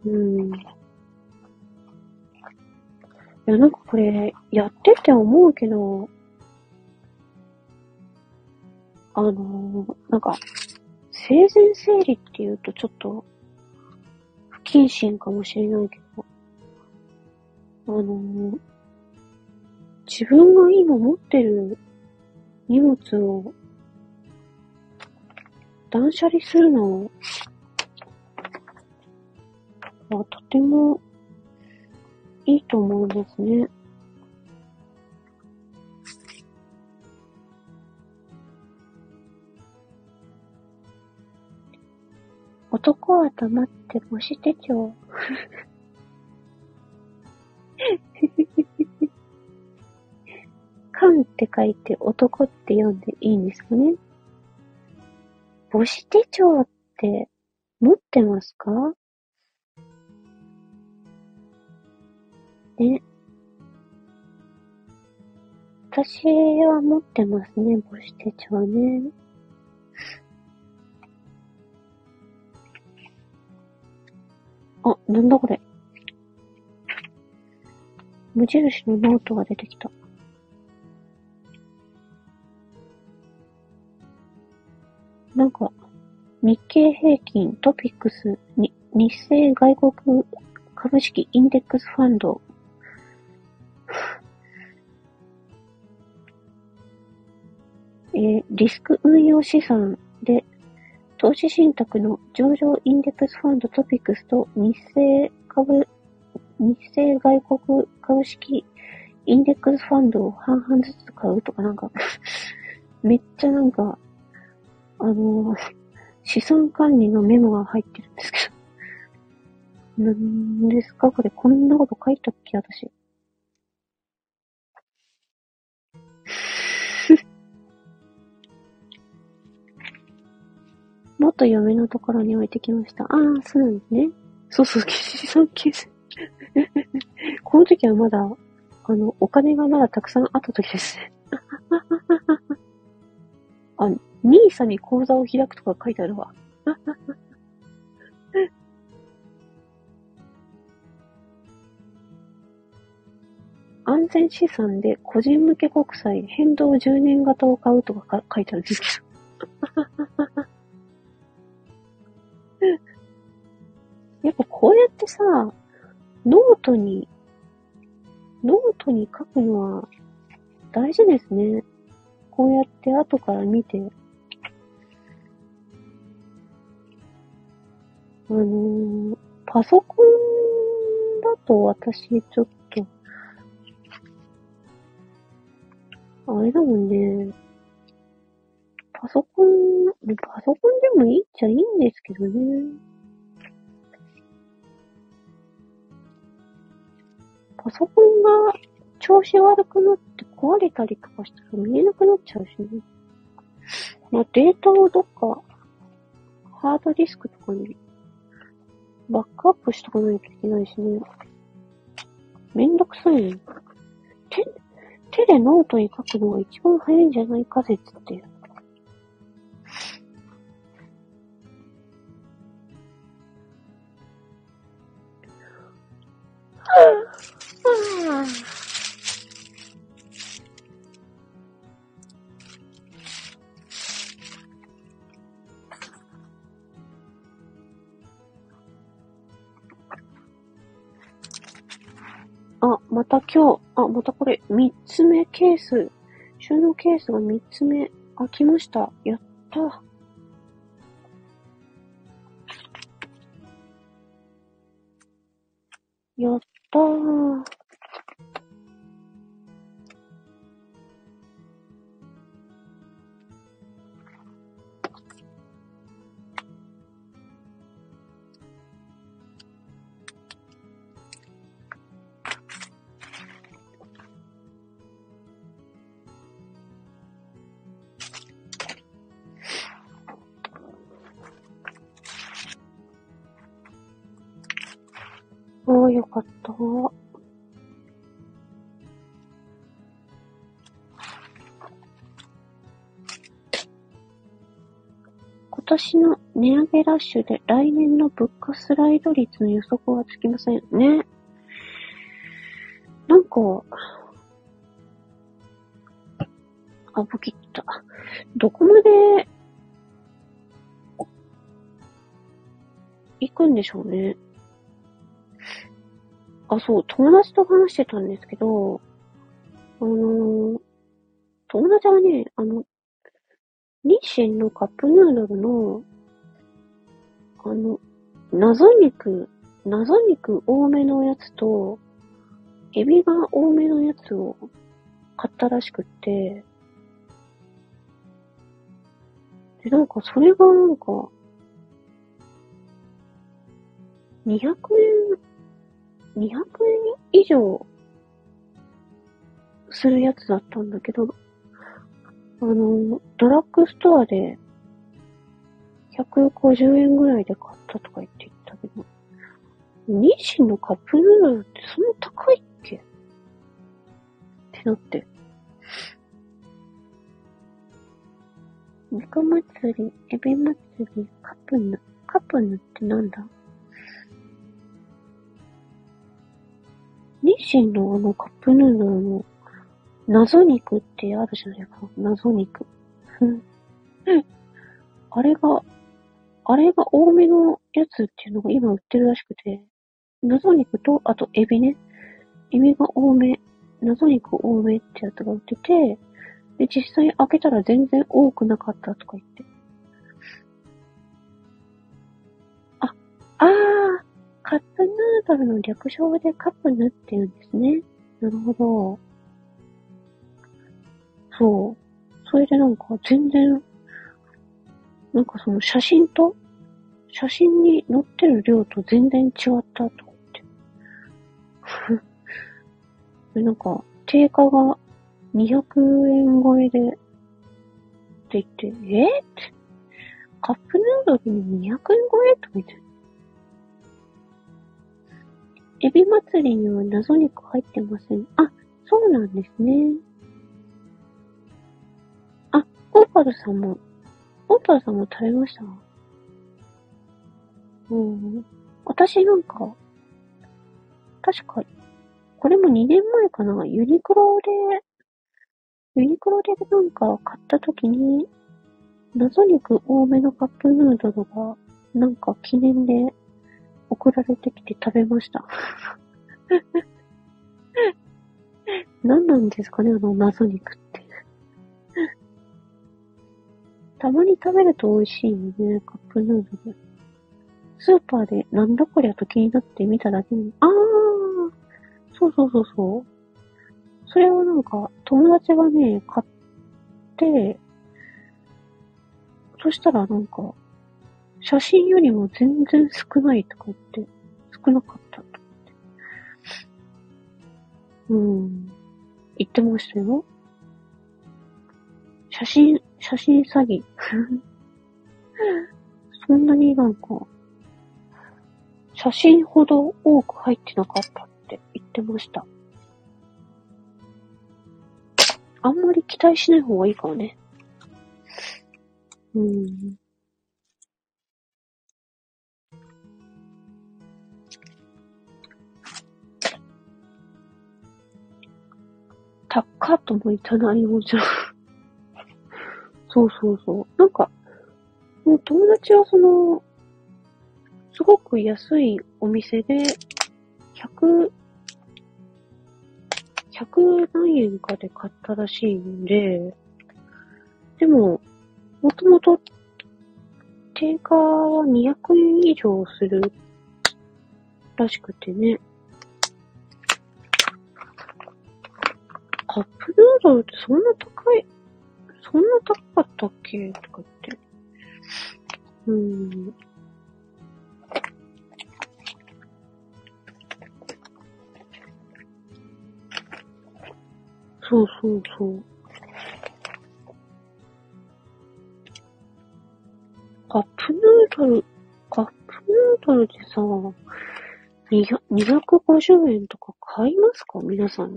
いや、なんかこれ、やってて思うけど、なんか、生前整理って言うとちょっと、不謹慎かもしれないけど、自分が今持ってる荷物を断捨離するのはとてもいいと思うんですね。男は黙って母子手帳。漢って書いて男って読んでいいんですかね。母子手帳って持ってますかね。私は持ってますね、母子手帳ね。あ、なんだこれ。無印のノートが出てきた。なんか、日経平均、トピックス、日清外国株式インデックスファンド。リスク運用資産で、投資信託の上場インデックスファンドトピックスと日清外国株式インデックスファンドを半々ずつ買うとかなんか、めっちゃなんか、資産管理のメモが入ってるんですけど。なんですかこれ、こんなこと書いたっけ私。元嫁のところに置いてきました。ああ、そうなんですね。そうそう、資産形成。この時はまだ、お金がまだたくさんあった時ですね。NISA に口座を開くとか書いてあるわ。安全資産で個人向け国債変動10年型を買うとか書いてあるんですけどやっぱこうやってさ、ノートに書くのは大事ですね。こうやって後から見て。パソコンだと私ちょっと、あれだもんね。パソコンでもいいっちゃいいんですけどね。パソコンが調子悪くなって壊れたりとかしたら見えなくなっちゃうしね。まあ、データをどっかハードディスクとかにバックアップしとかないといけないしね。めんどくさいね。手でノートに書くのが一番早いんじゃないか説って。あ、また今日、あ、またこれ、3つ目ケース、収納ケースが3つ目開きました。やった。やったー。ああ、よかった。今年の値上げラッシュで来年の物価スライド率の予測はつきませんね。なんか、あぶきった。どこまで行くんでしょうね。あ、そう、友達と話してたんですけど、友達はね、日清のカップヌードルの、謎肉多めのやつと、エビが多めのやつを買ったらしくって、で、なんかそれがなんか、200円以上するやつだったんだけど、ドラッグストアで150円ぐらいで買ったとか言ったけど、日清のカップヌードルってそんな高いっけってなって。イカ祭り、エビ祭り、カプヌってなんだ？日清のカップヌードルの謎肉ってあるじゃないですか。謎肉。あれが多めのやつっていうのが今売ってるらしくて、謎肉と、あとエビね。エビが多め、謎肉多めってやつが売ってて、で、実際開けたら全然多くなかったとか言って。カップヌードルの略称でカップヌって言うんですね。なるほど。そう。それでなんか全然、なんかその写真に載ってる量と全然違ったと思って。でなんか、定価が200円超えで、って言って、って。カップヌードルに200円超えとか言って。エビ祭りには謎肉入ってません。あ、そうなんですね。あ、オーパルさんも食べました。私なんか、確か、これも2年前かな、ユニクロでなんか買った時に、謎肉多めのカップヌードルが、なんか記念で送られてきて食べました。何なんですかね、あの謎肉って。たまに食べると美味しいよね、カップヌードル。スーパーでなんだこりゃと気になって見ただけに、あー、そう。それはなんか友達がね、買って、そしたらなんか、写真よりも全然少ないとか言って、少なかったとか言って。言ってましたよ。写真詐欺。そんなになんか、写真ほど多く入ってなかったって言ってました。あんまり期待しない方がいいからね。タッカーともいかないようじゃん。そう。なんか、もう友達はその、すごく安いお店で、100何円かで買ったらしいんで、でも、もともと、定価は200円以上するらしくてね。カップヌードルってそんな高かったっけとか言って。そう。カップヌードルでさ、250円とか買いますか皆さん。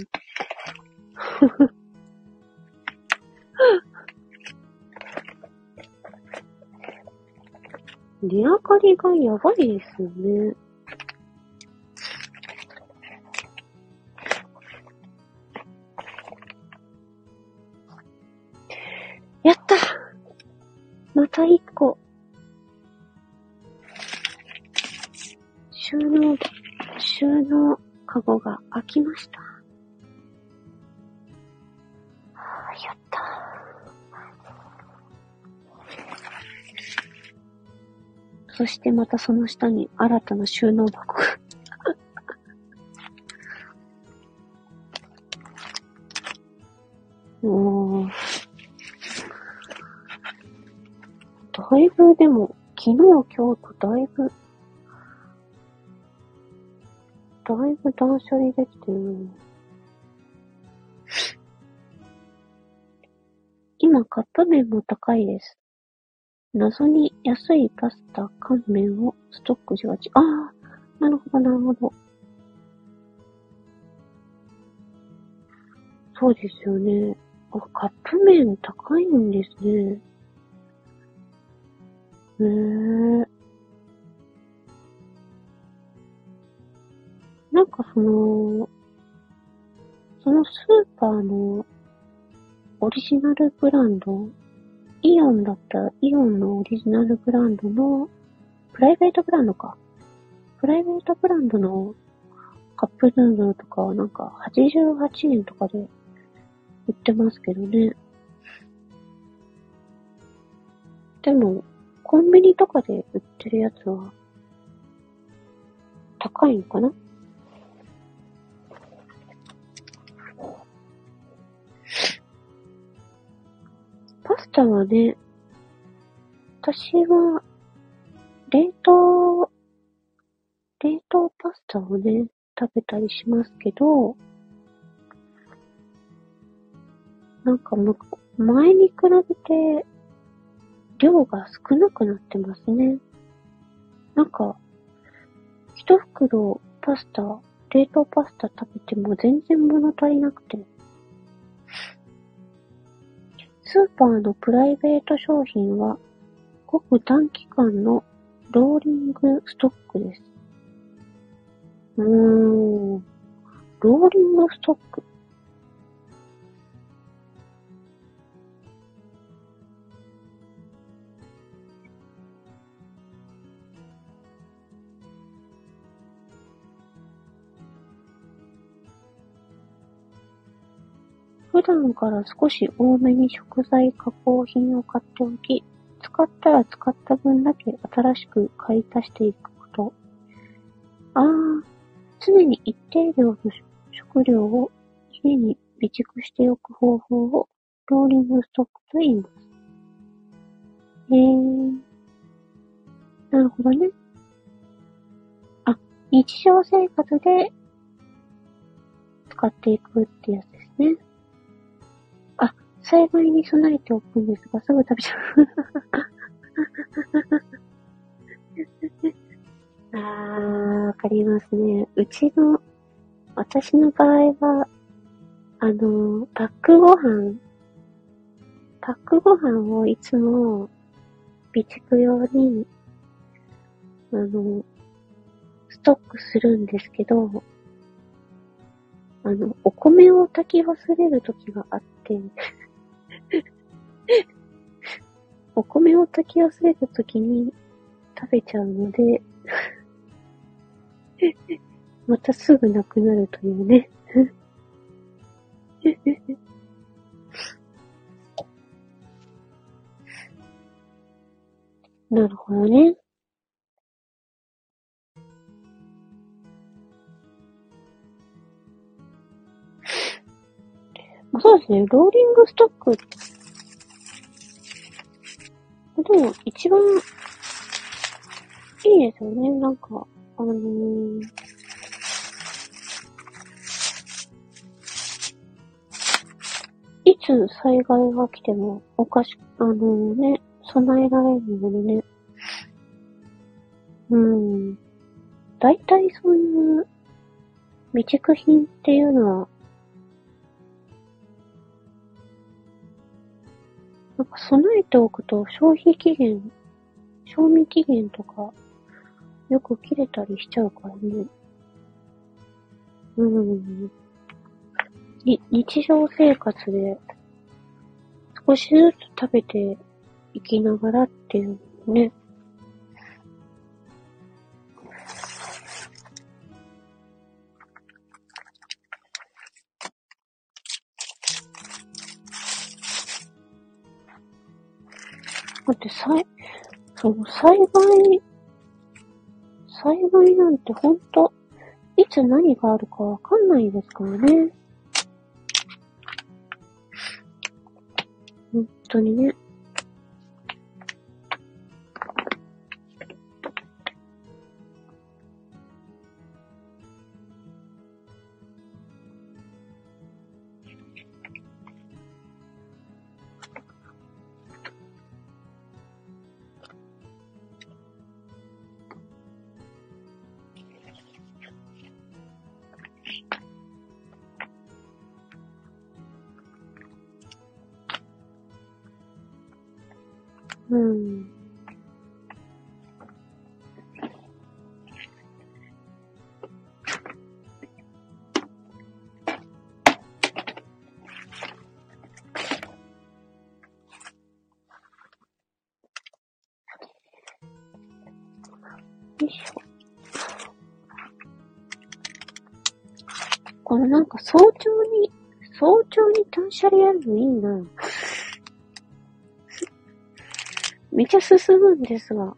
値上がりがやばいですよね。やった!また一個。収納カゴが開きました。やった。そしてまたその下に新たな収納箱が。おー。だいぶでも、昨日今日とだいぶ断捨離できてる。今カップ麺も高いです。謎に安いパスタ、乾麺をストックしがち。ああ、なるほど。そうですよね。あ、カップ麺高いんですね。なんかそのスーパーのオリジナルブランド、イオンだったらイオンのオリジナルブランドの、プライベートブランドのカップヌードルとかはなんか88円とかで売ってますけどね。でも、コンビニとかで売ってるやつは高いのかな?パスタはね、私は、冷凍パスタをね、食べたりしますけど、なんか前に比べて、量が少なくなってますね。なんか、一袋パスタ、冷凍パスタ食べても全然物足りなくて、スーパーのプライベート商品は、ごく短期間のローリングストックです。ローリングストック。普段から少し多めに食材加工品を買っておき、使ったら使った分だけ新しく買い足していくこと。常に一定量の食料を家に備蓄しておく方法をローリングストックと言います。なるほどね。日常生活で使っていくってやつですね。災害に備えておくんですが、すぐ食べちゃう。わかりますね。私の場合は、パックご飯をいつも備蓄用に、ストックするんですけど、お米を炊き忘れる時があって、お米を炊き忘れた時に食べちゃうので、またすぐなくなるというね。なるほどね。そうですね、ローリングストック。でも、一番いいですよね。なんか、いつ災害が来てもおかしく、備えられるのでね。大体そういう備蓄品っていうのは、なんか備えておくと賞味期限とかよく切れたりしちゃうからね。日常生活で少しずつ食べていきながらっていうね。だって災害なんてほんと、いつ何があるかわかんないですからね。ほんとにね。これなんか早朝に断捨離やるのいいな。めちゃ進むんですが。め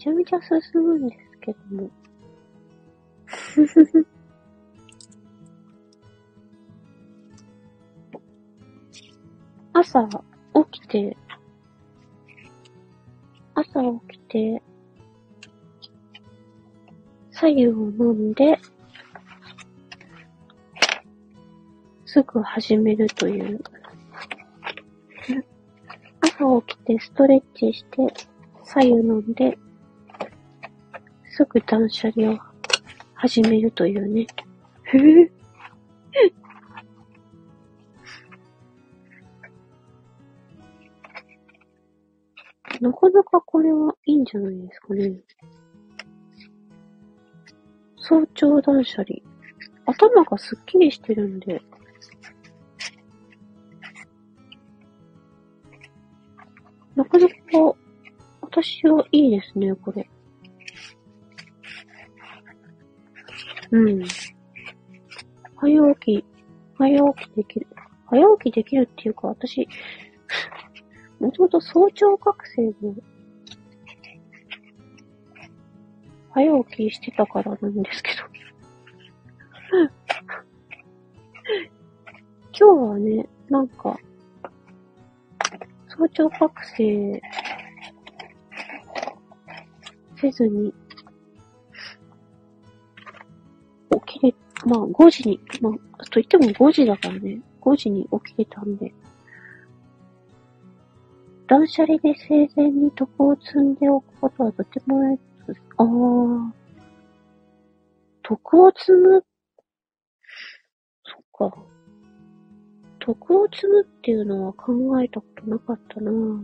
ちゃめちゃ進むんですけども。朝起きて、白湯を飲んで、すぐ始めるという。朝起きてストレッチして、白湯飲んで、すぐ断捨離を始めるというね。なかなかこれはいいんじゃないですかね。早朝断捨離。頭がすっきりしてるんで。なかなか、私はいいですね、これ。うん。早起きできるっていうか、私、もともと早朝覚醒で、早起きしてたからなんですけど。今日はね、なんか、早朝覚醒せずに、起きれ、まあ5時に、まあ、といっても5時だからね、5時に起きれたんで、断捨離で生前に徳を積んでおくことはとてもないです。あー、徳を積む、そっか。徳を積むっていうのは考えたことなかったなぁ。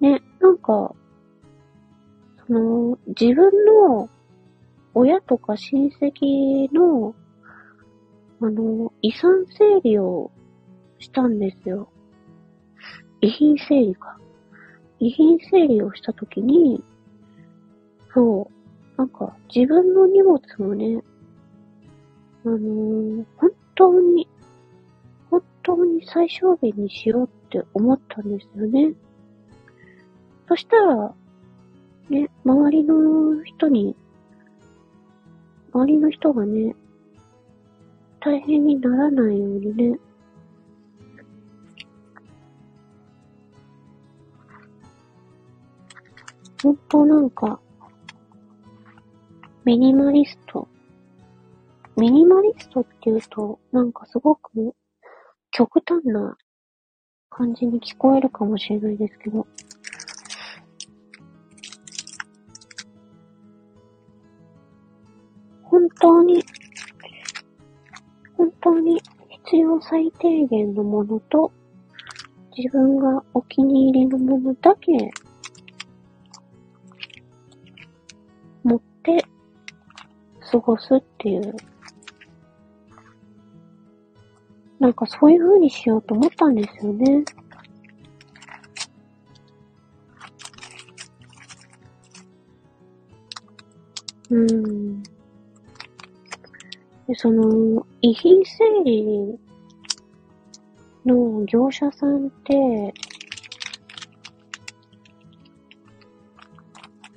ね、なんか、その、自分の親とか親戚の、遺産整理をしたんですよ。遺品整理か。遺品整理をしたときに、そう、なんか自分の荷物もね、本当に最小限にしようって思ったんですよね。そしたら、ね、周りの人がね、大変にならないようにね、本当なんか、ミニマリストっていうと、なんかすごく極端な感じに聞こえるかもしれないですけど、本当に必要最低限のものと、自分がお気に入りのものだけ持って過ごすっていう、なんかそういう風にしようと思ったんですよね。で、その、遺品整理の業者さんって、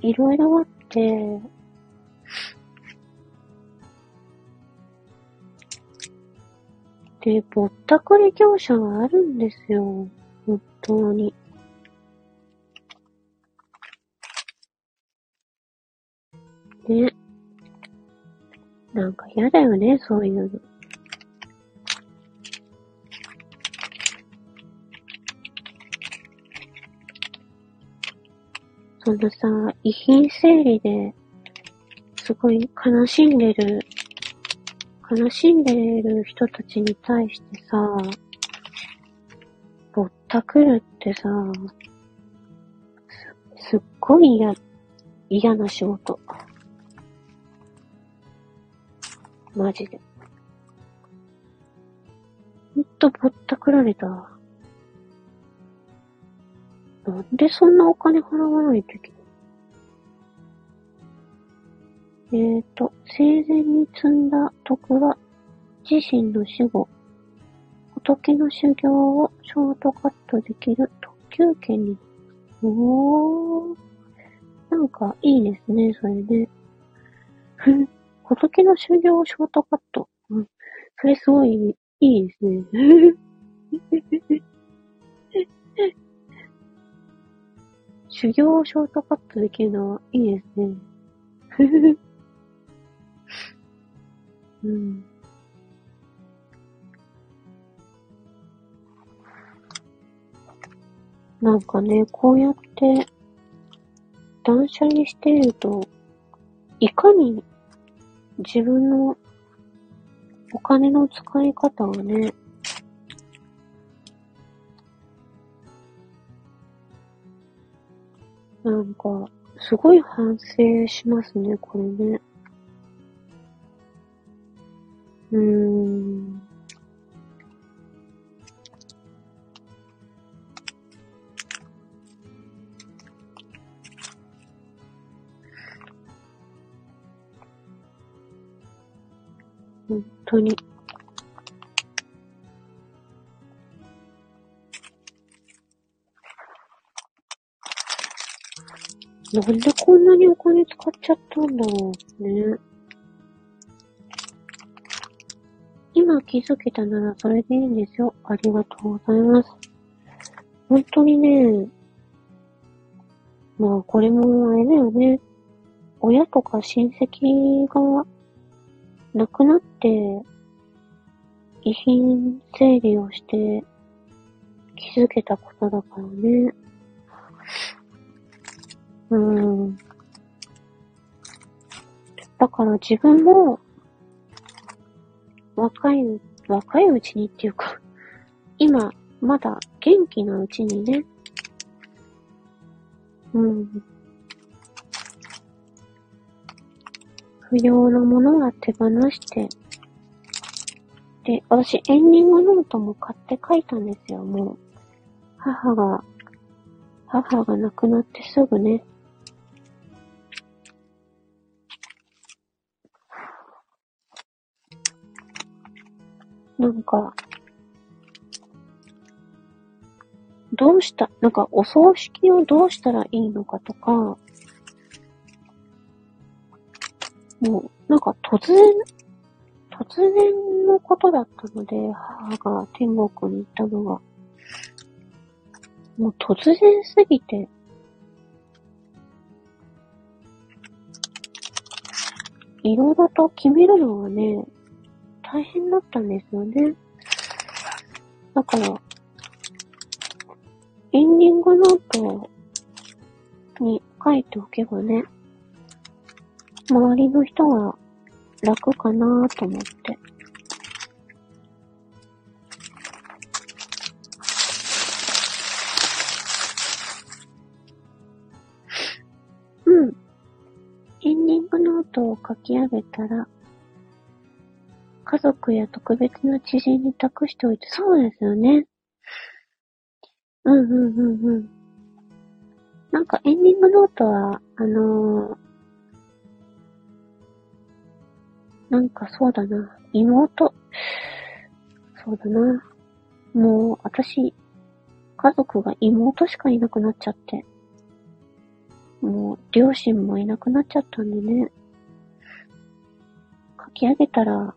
いろいろあって、で、ぼったくり業者があるんですよ。本当に。ね。なんか嫌だよね、そういうの。そのさ、遺品整理ですごい悲しんでる人たちに対してさ、ぼったくるってさ、すっごい嫌な仕事。マジで。ほんとぼったくられた。なんでそんなお金払わないといけない。生前に積んだ徳は、自身の死後、仏の修行をショートカットできる特急券に。おー。なんかいいですね、それね。仏の修行をショートカット。うん。それすごいいいですね。修行をショートカットできるのはいいですね。うん。なんかね、こうやって断捨離していると、いかに自分のお金の使い方をね、なんか、すごい反省しますね、これね。本当に。なんでこんなにお金使っちゃったんだろうね。今気づけたならそれでいいんですよ。ありがとうございます。本当にね、まあこれもあれだよね。親とか親戚が亡くなって、遺品整理をして気づけたことだからね。だから自分も、若いうちにっていうか、今、まだ元気なうちにね。不要なものは手放して。で、私、エンディングノートも買って書いたんですよ、もう。母が亡くなってすぐね。なんか、なんかお葬式をどうしたらいいのかとか、もう、なんか突然のことだったので、母が天国に行ったのが、もう突然すぎて、いろいろと決めるのがね、大変だったんですよね。だから、エンディングノートに書いておけばね、周りの人が楽かなぁと思って。エンディングノートを書き上げたら、家族や特別な知人に託しておいて、そうですよね。なんかエンディングノートは、なんかそうだな、そうだな、もう私、家族が妹しかいなくなっちゃって、もう両親もいなくなっちゃったんでね、書き上げたら、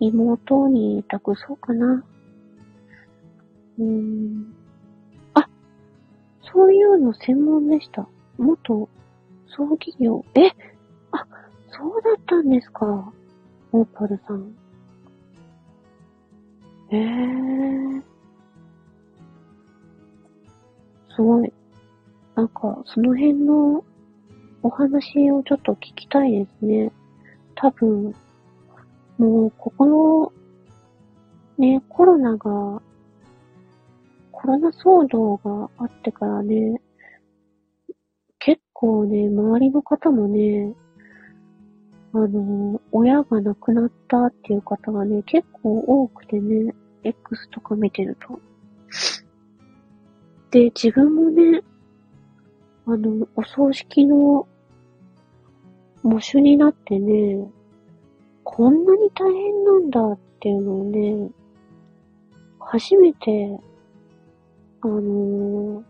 妹に託そうかな。あ、そういうの専門でした。元葬儀業。あ、そうだったんですか。オーパルさん。すごい。なんか、その辺のお話をちょっと聞きたいですね。多分、もう、ここの、ね、コロナ騒動があってからね、結構ね、周りの方もね、親が亡くなったっていう方がね、結構多くてね、X とか見てると。で、自分もね、お葬式の喪主になってね、こんなに大変なんだっていうのをね、初めて、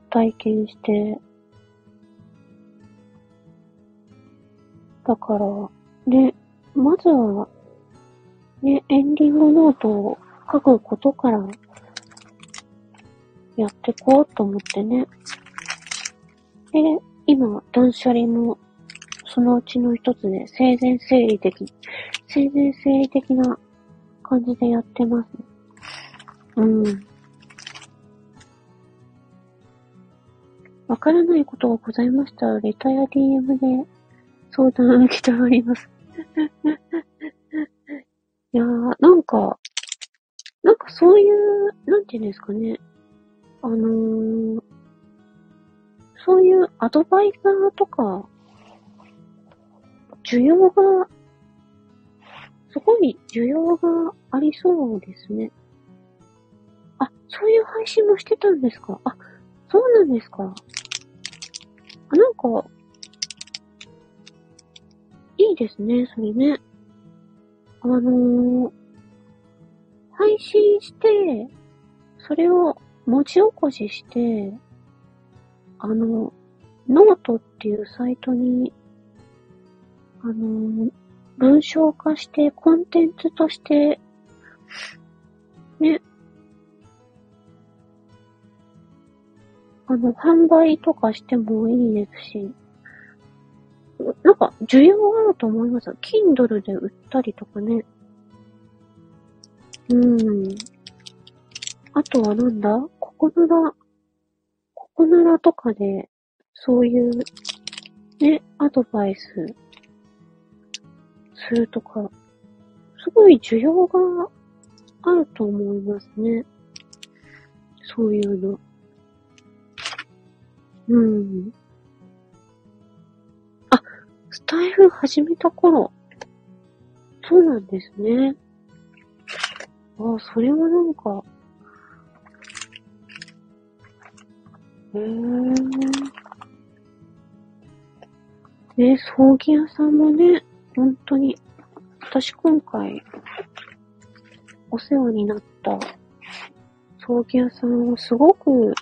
体験して、だから、ね、まずは、ね、エンディングノートを書くことから、やってこうと思ってね。で、今、断捨離も、そのうちの一つで、生前整理的な感じでやってます。わからないことがございましたら、レタや DM で相談を受けております。いやー、なんかそういう、なんていうんですかね。そういうアドバイザーとか、すごい需要がありそうですね。あ、そういう配信もしてたんですか。あ、そうなんですか。あ、なんか、いいですね、それね。配信して、それを文字起こしして、ノートっていうサイトに、文章化してコンテンツとして、ね、販売とかしてもいいですし、なんか需要あると思います。Kindle で売ったりとかね。あとはなんだ？ここならとかで、そういう、ね、アドバイスするとか、すごい需要があると思いますね。そういうの。あ、スタイフ始めた頃。そうなんですね。あ、それはなんか、ね、葬儀屋さんもね、本当に、私今回、お世話になった葬儀屋さんをすごく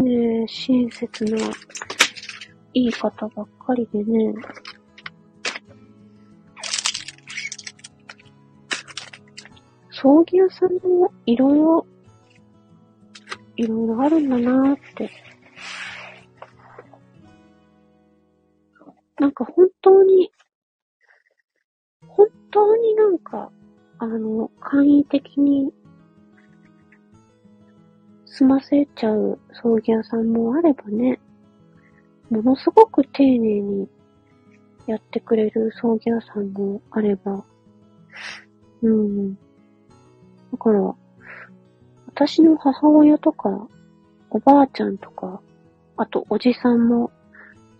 ね、親切な、いい方ばっかりでね、葬儀屋さんもいろいろあるんだなーって。なんか本当になんか、簡易的に済ませちゃう葬儀屋さんもあればね、ものすごく丁寧にやってくれる葬儀屋さんもあれば、だから、私の母親とか、おばあちゃんとか、あとおじさんも、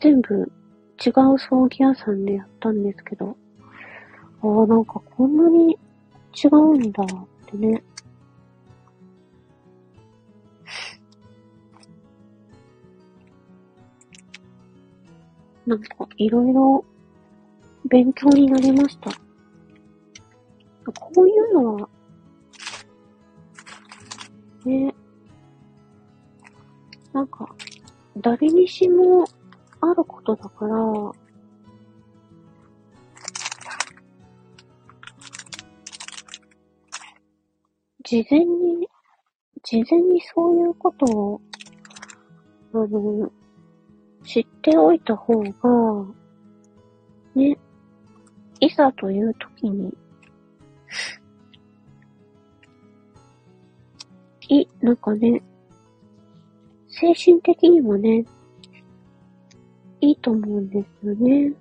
全部違う葬儀屋さんでやったんですけど、ああ、なんかこんなに違うんだってね。なんかいろいろ勉強になりました。こういうのは、ね、なんか、誰にしもあることだから、事前にそういうことを、知っておいた方が、ね、いざという時に、なんかね、精神的にもね、いいと思うんですよね。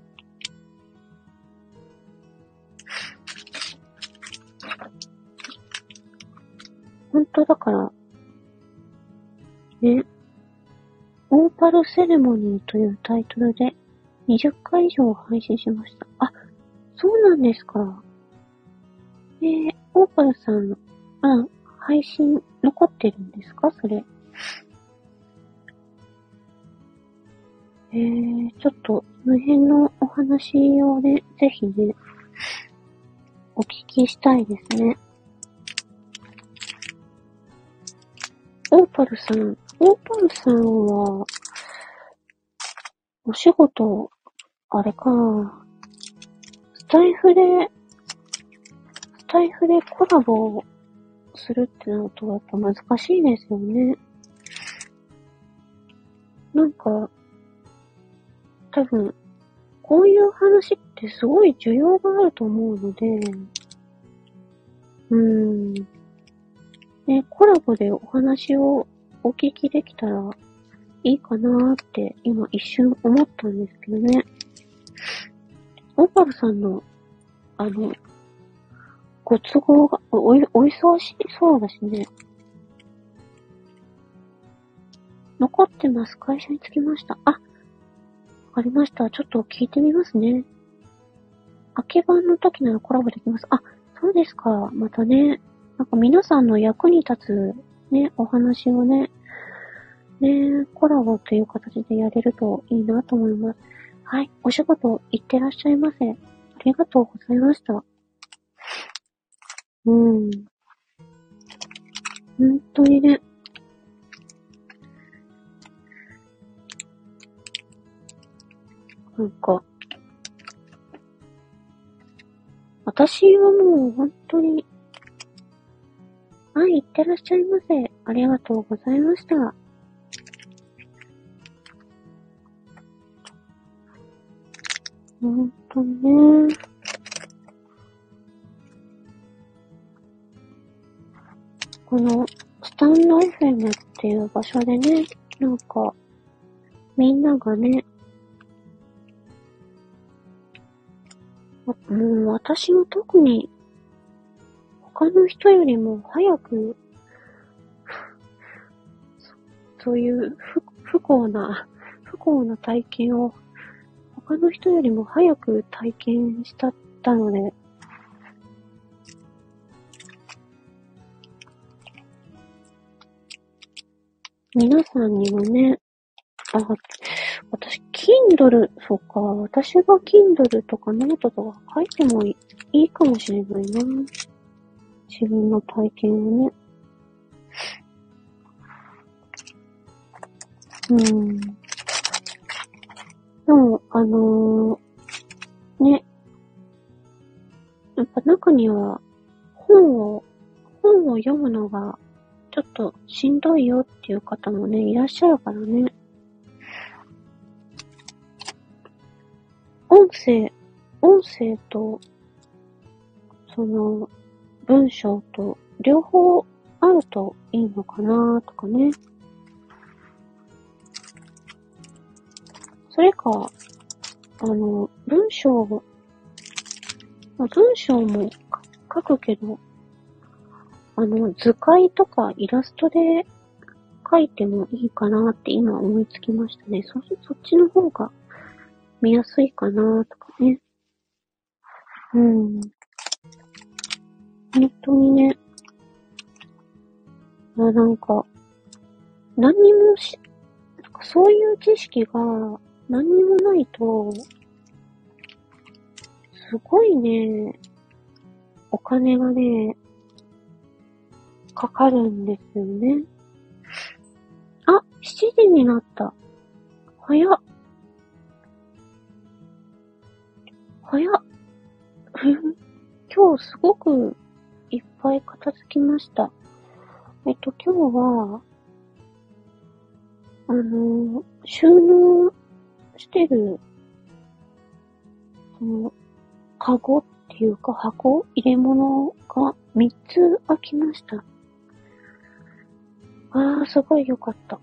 本当だから、ね、オーパルセレモニーというタイトルで20回以上配信しました。あ、そうなんですか。オーパルさん、配信残ってるんですか？それ。ちょっと、その辺のお話をね、ぜひね、お聞きしたいですね。オーパルさんは、お仕事、あれか、スタイフでコラボするってなるとやっぱ難しいですよね。なんか、多分、こういう話ってすごい需要があると思うので、ね、コラボでお話をお聞きできたらいいかなーって今一瞬思ったんですけどね。オーパルさんの、ご都合が、お忙しそうだしね。残ってます。会社に着きました。あ、わかりました。ちょっと聞いてみますね。明け版の時ならコラボできます。あ、そうですか。またね、なんか皆さんの役に立つね、お話をね、コラボという形でやれるといいなと思います。はい、お仕事行ってらっしゃいませ。ありがとうございました。本当にね。なんか、私はもう本当に、はい、行ってらっしゃいませ。ありがとうございました。本当にね。この、スタンド FM っていう場所でね、なんか、みんながね、もう私は特に、他の人よりも早く、そういう不幸な体験を、他の人よりも早く体験したので、皆さんにもね、あ、私、Kindle、そうか、私が Kindle とかノートとか書いてもいいかもしれないな。自分の体験をね。でも、ね、やっぱ中には、本を読むのが、ちょっとしんどいよっていう方もね、いらっしゃるからね。音声と、その、文章と、両方あるといいのかなとかね。それか、文章も書くけど、図解とかイラストで書いてもいいかなって今思いつきましたね。そっちの方が見やすいかなとかね。本当にね。なんか、何にもなんかそういう知識が何にもないと、すごいね、お金がね、かかるんですよね。あ、7時になった。早っ。今日すごくいっぱい片付きました。今日は、収納してる、その、カゴっていうか箱、入れ物が3つ開きました。あー、すごい良かった。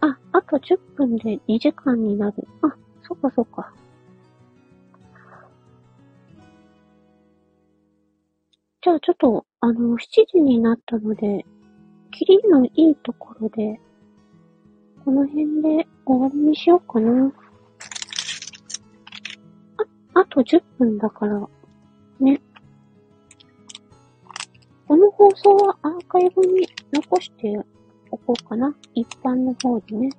あ、あと10分で2時間になる。あ、そっかそっか。じゃあちょっと、7時になったので、キリのいいところで、この辺で終わりにしようかな。あと10分だから、ね。この放送はアーカイブに残しておこうかな。一般の方でね。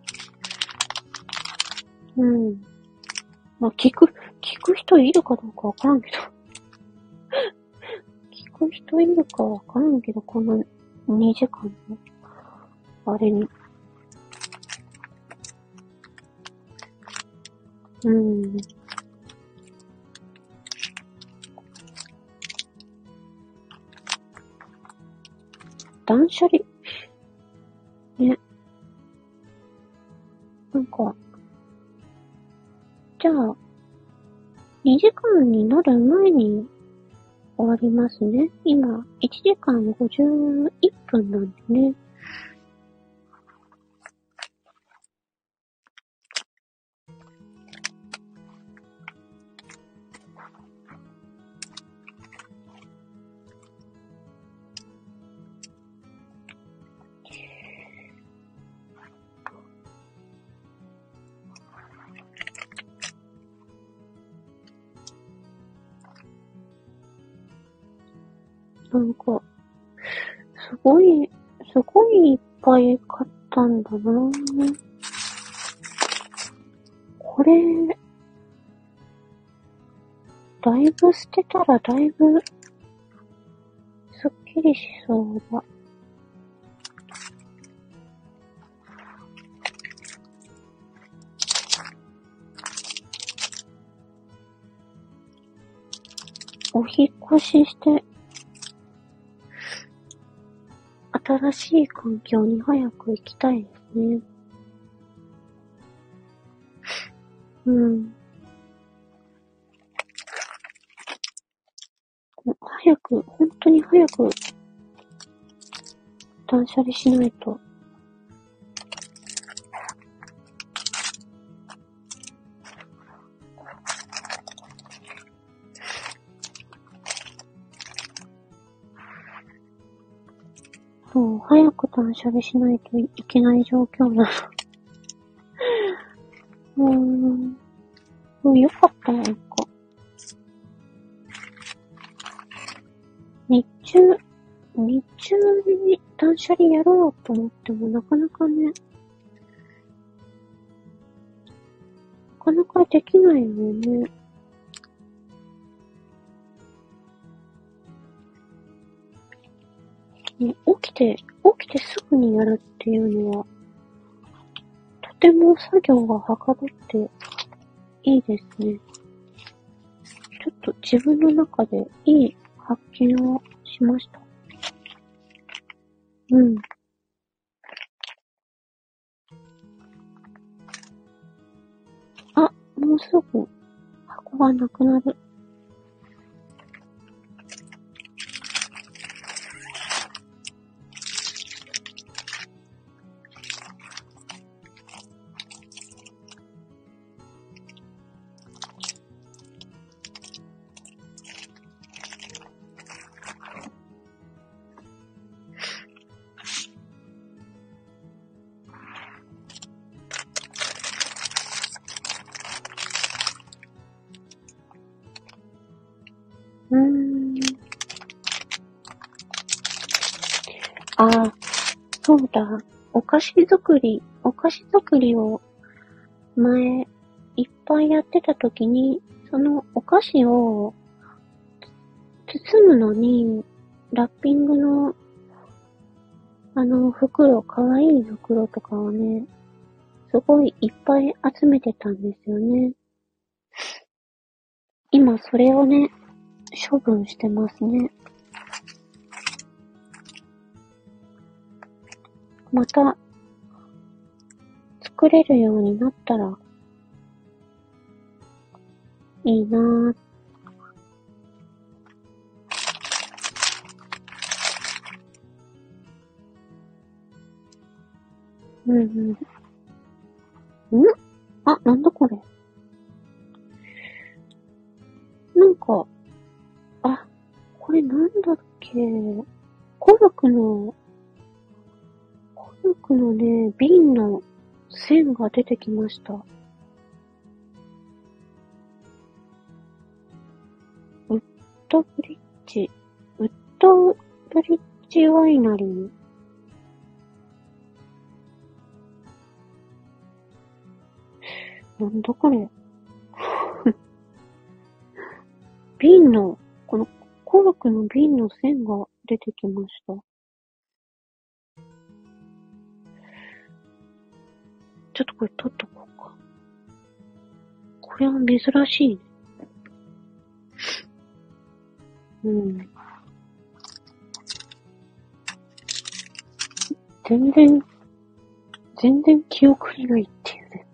まあ、聞く人いるかどうかわからんけど。聞く人いるかわからんけど、この2時間の、あれに。断捨離。ね。なんか、じゃあ、2時間になる前に終わりますね。今、1時間51分なんでね。なんか、すごいいっぱい買ったんだなぁ。これ、だいぶ捨てたらだいぶ、すっきりしそうだ。お引っ越しして、新しい環境に早く行きたいですね。うん。早く、本当に早く、断捨離しないと。そう、早く断捨離しないといけない状況なの。よかったなんか。日中に断捨離やろうと思ってもなかなかできないよね。起きてすぐにやるっていうのは、とても作業がはかどっていいですね。ちょっと自分の中でいい発見をしました。うん。あ、もうすぐ箱がなくなる。そうだ。お菓子作りを前、いっぱいやってた時に、そのお菓子を包むのに、ラッピングの、袋、かわいい袋とかをね、すごいいっぱい集めてたんですよね。今それをね、処分してますね。また、作れるようになったら、いいなぁ。あ、なんだこれ。なんか、あ、これなんだっけ。コルクのね、瓶の線が出てきました。ウッドブリッジワイナリー。なんだこれ。瓶の、このコルクの瓶の線が出てきました。ちょっとこれ取っとこうか。これは珍しいね。うん。全然記憶にないっていうね。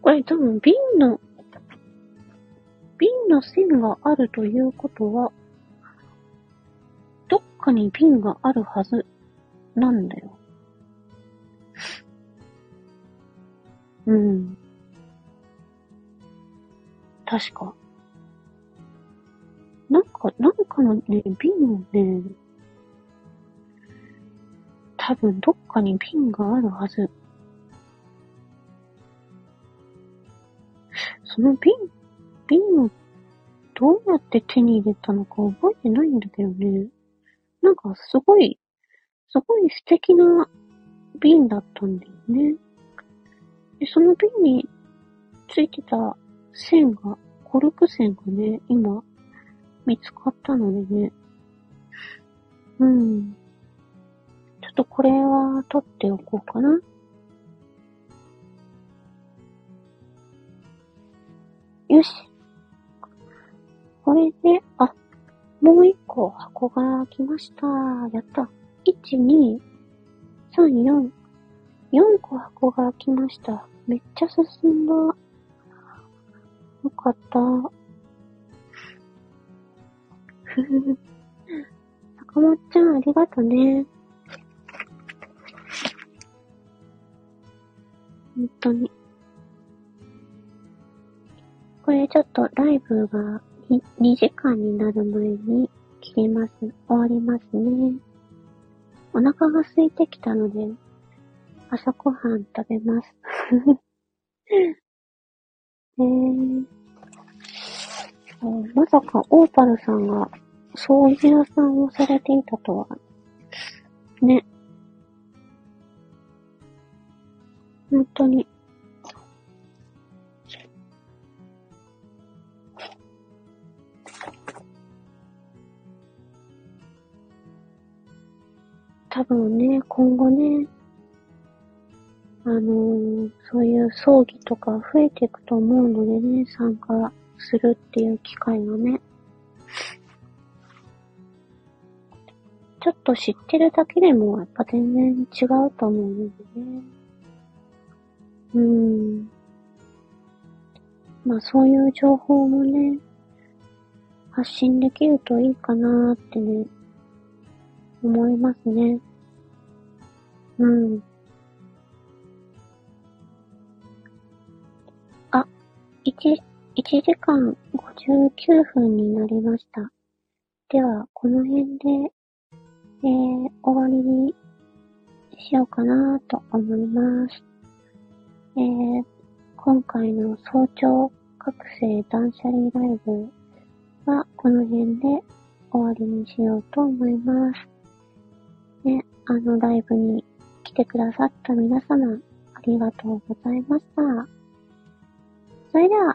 これ多分瓶の線があるということは、他に瓶があるはずなんだよ。うん。確か。なんかのね、瓶をね、多分どっかに瓶があるはず。その瓶をどうやって手に入れたのか覚えてないんだけどね。なんかすごい素敵な瓶だったんだよね。で、その瓶についてた線が、コルク線がね、今見つかったのでね。うん。ちょっとこれは取っておこうかな。よし。これで、あ、もう一個箱が来ました。やった。1、2、3、4。4個箱が来ました。めっちゃ進んだ。よかった。ふふ。坂本ちゃんありがとね。本当に。これちょっとライブが2時間になる前に切ります。終わりますね。お腹が空いてきたので朝ごはん食べます。まさかオーパルさんが掃除屋さんをされていたとはね。本当に。多分ね、今後ね、そういう葬儀とか増えていくと思うのでね、参加するっていう機会がね。ちょっと知ってるだけでもやっぱ全然違うと思うのでね。まあそういう情報もね、発信できるといいかなーってね。思いますね。うん。あ、1時間59分になりました。では、この辺で、終わりにしようかなと思います。今回の早朝覚醒断捨離ライブはこの辺で終わりにしようと思います。ね、ライブに来てくださった皆様、ありがとうございました。それでは、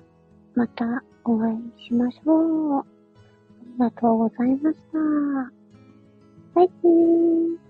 またお会いしましょう。ありがとうございました。バイチー。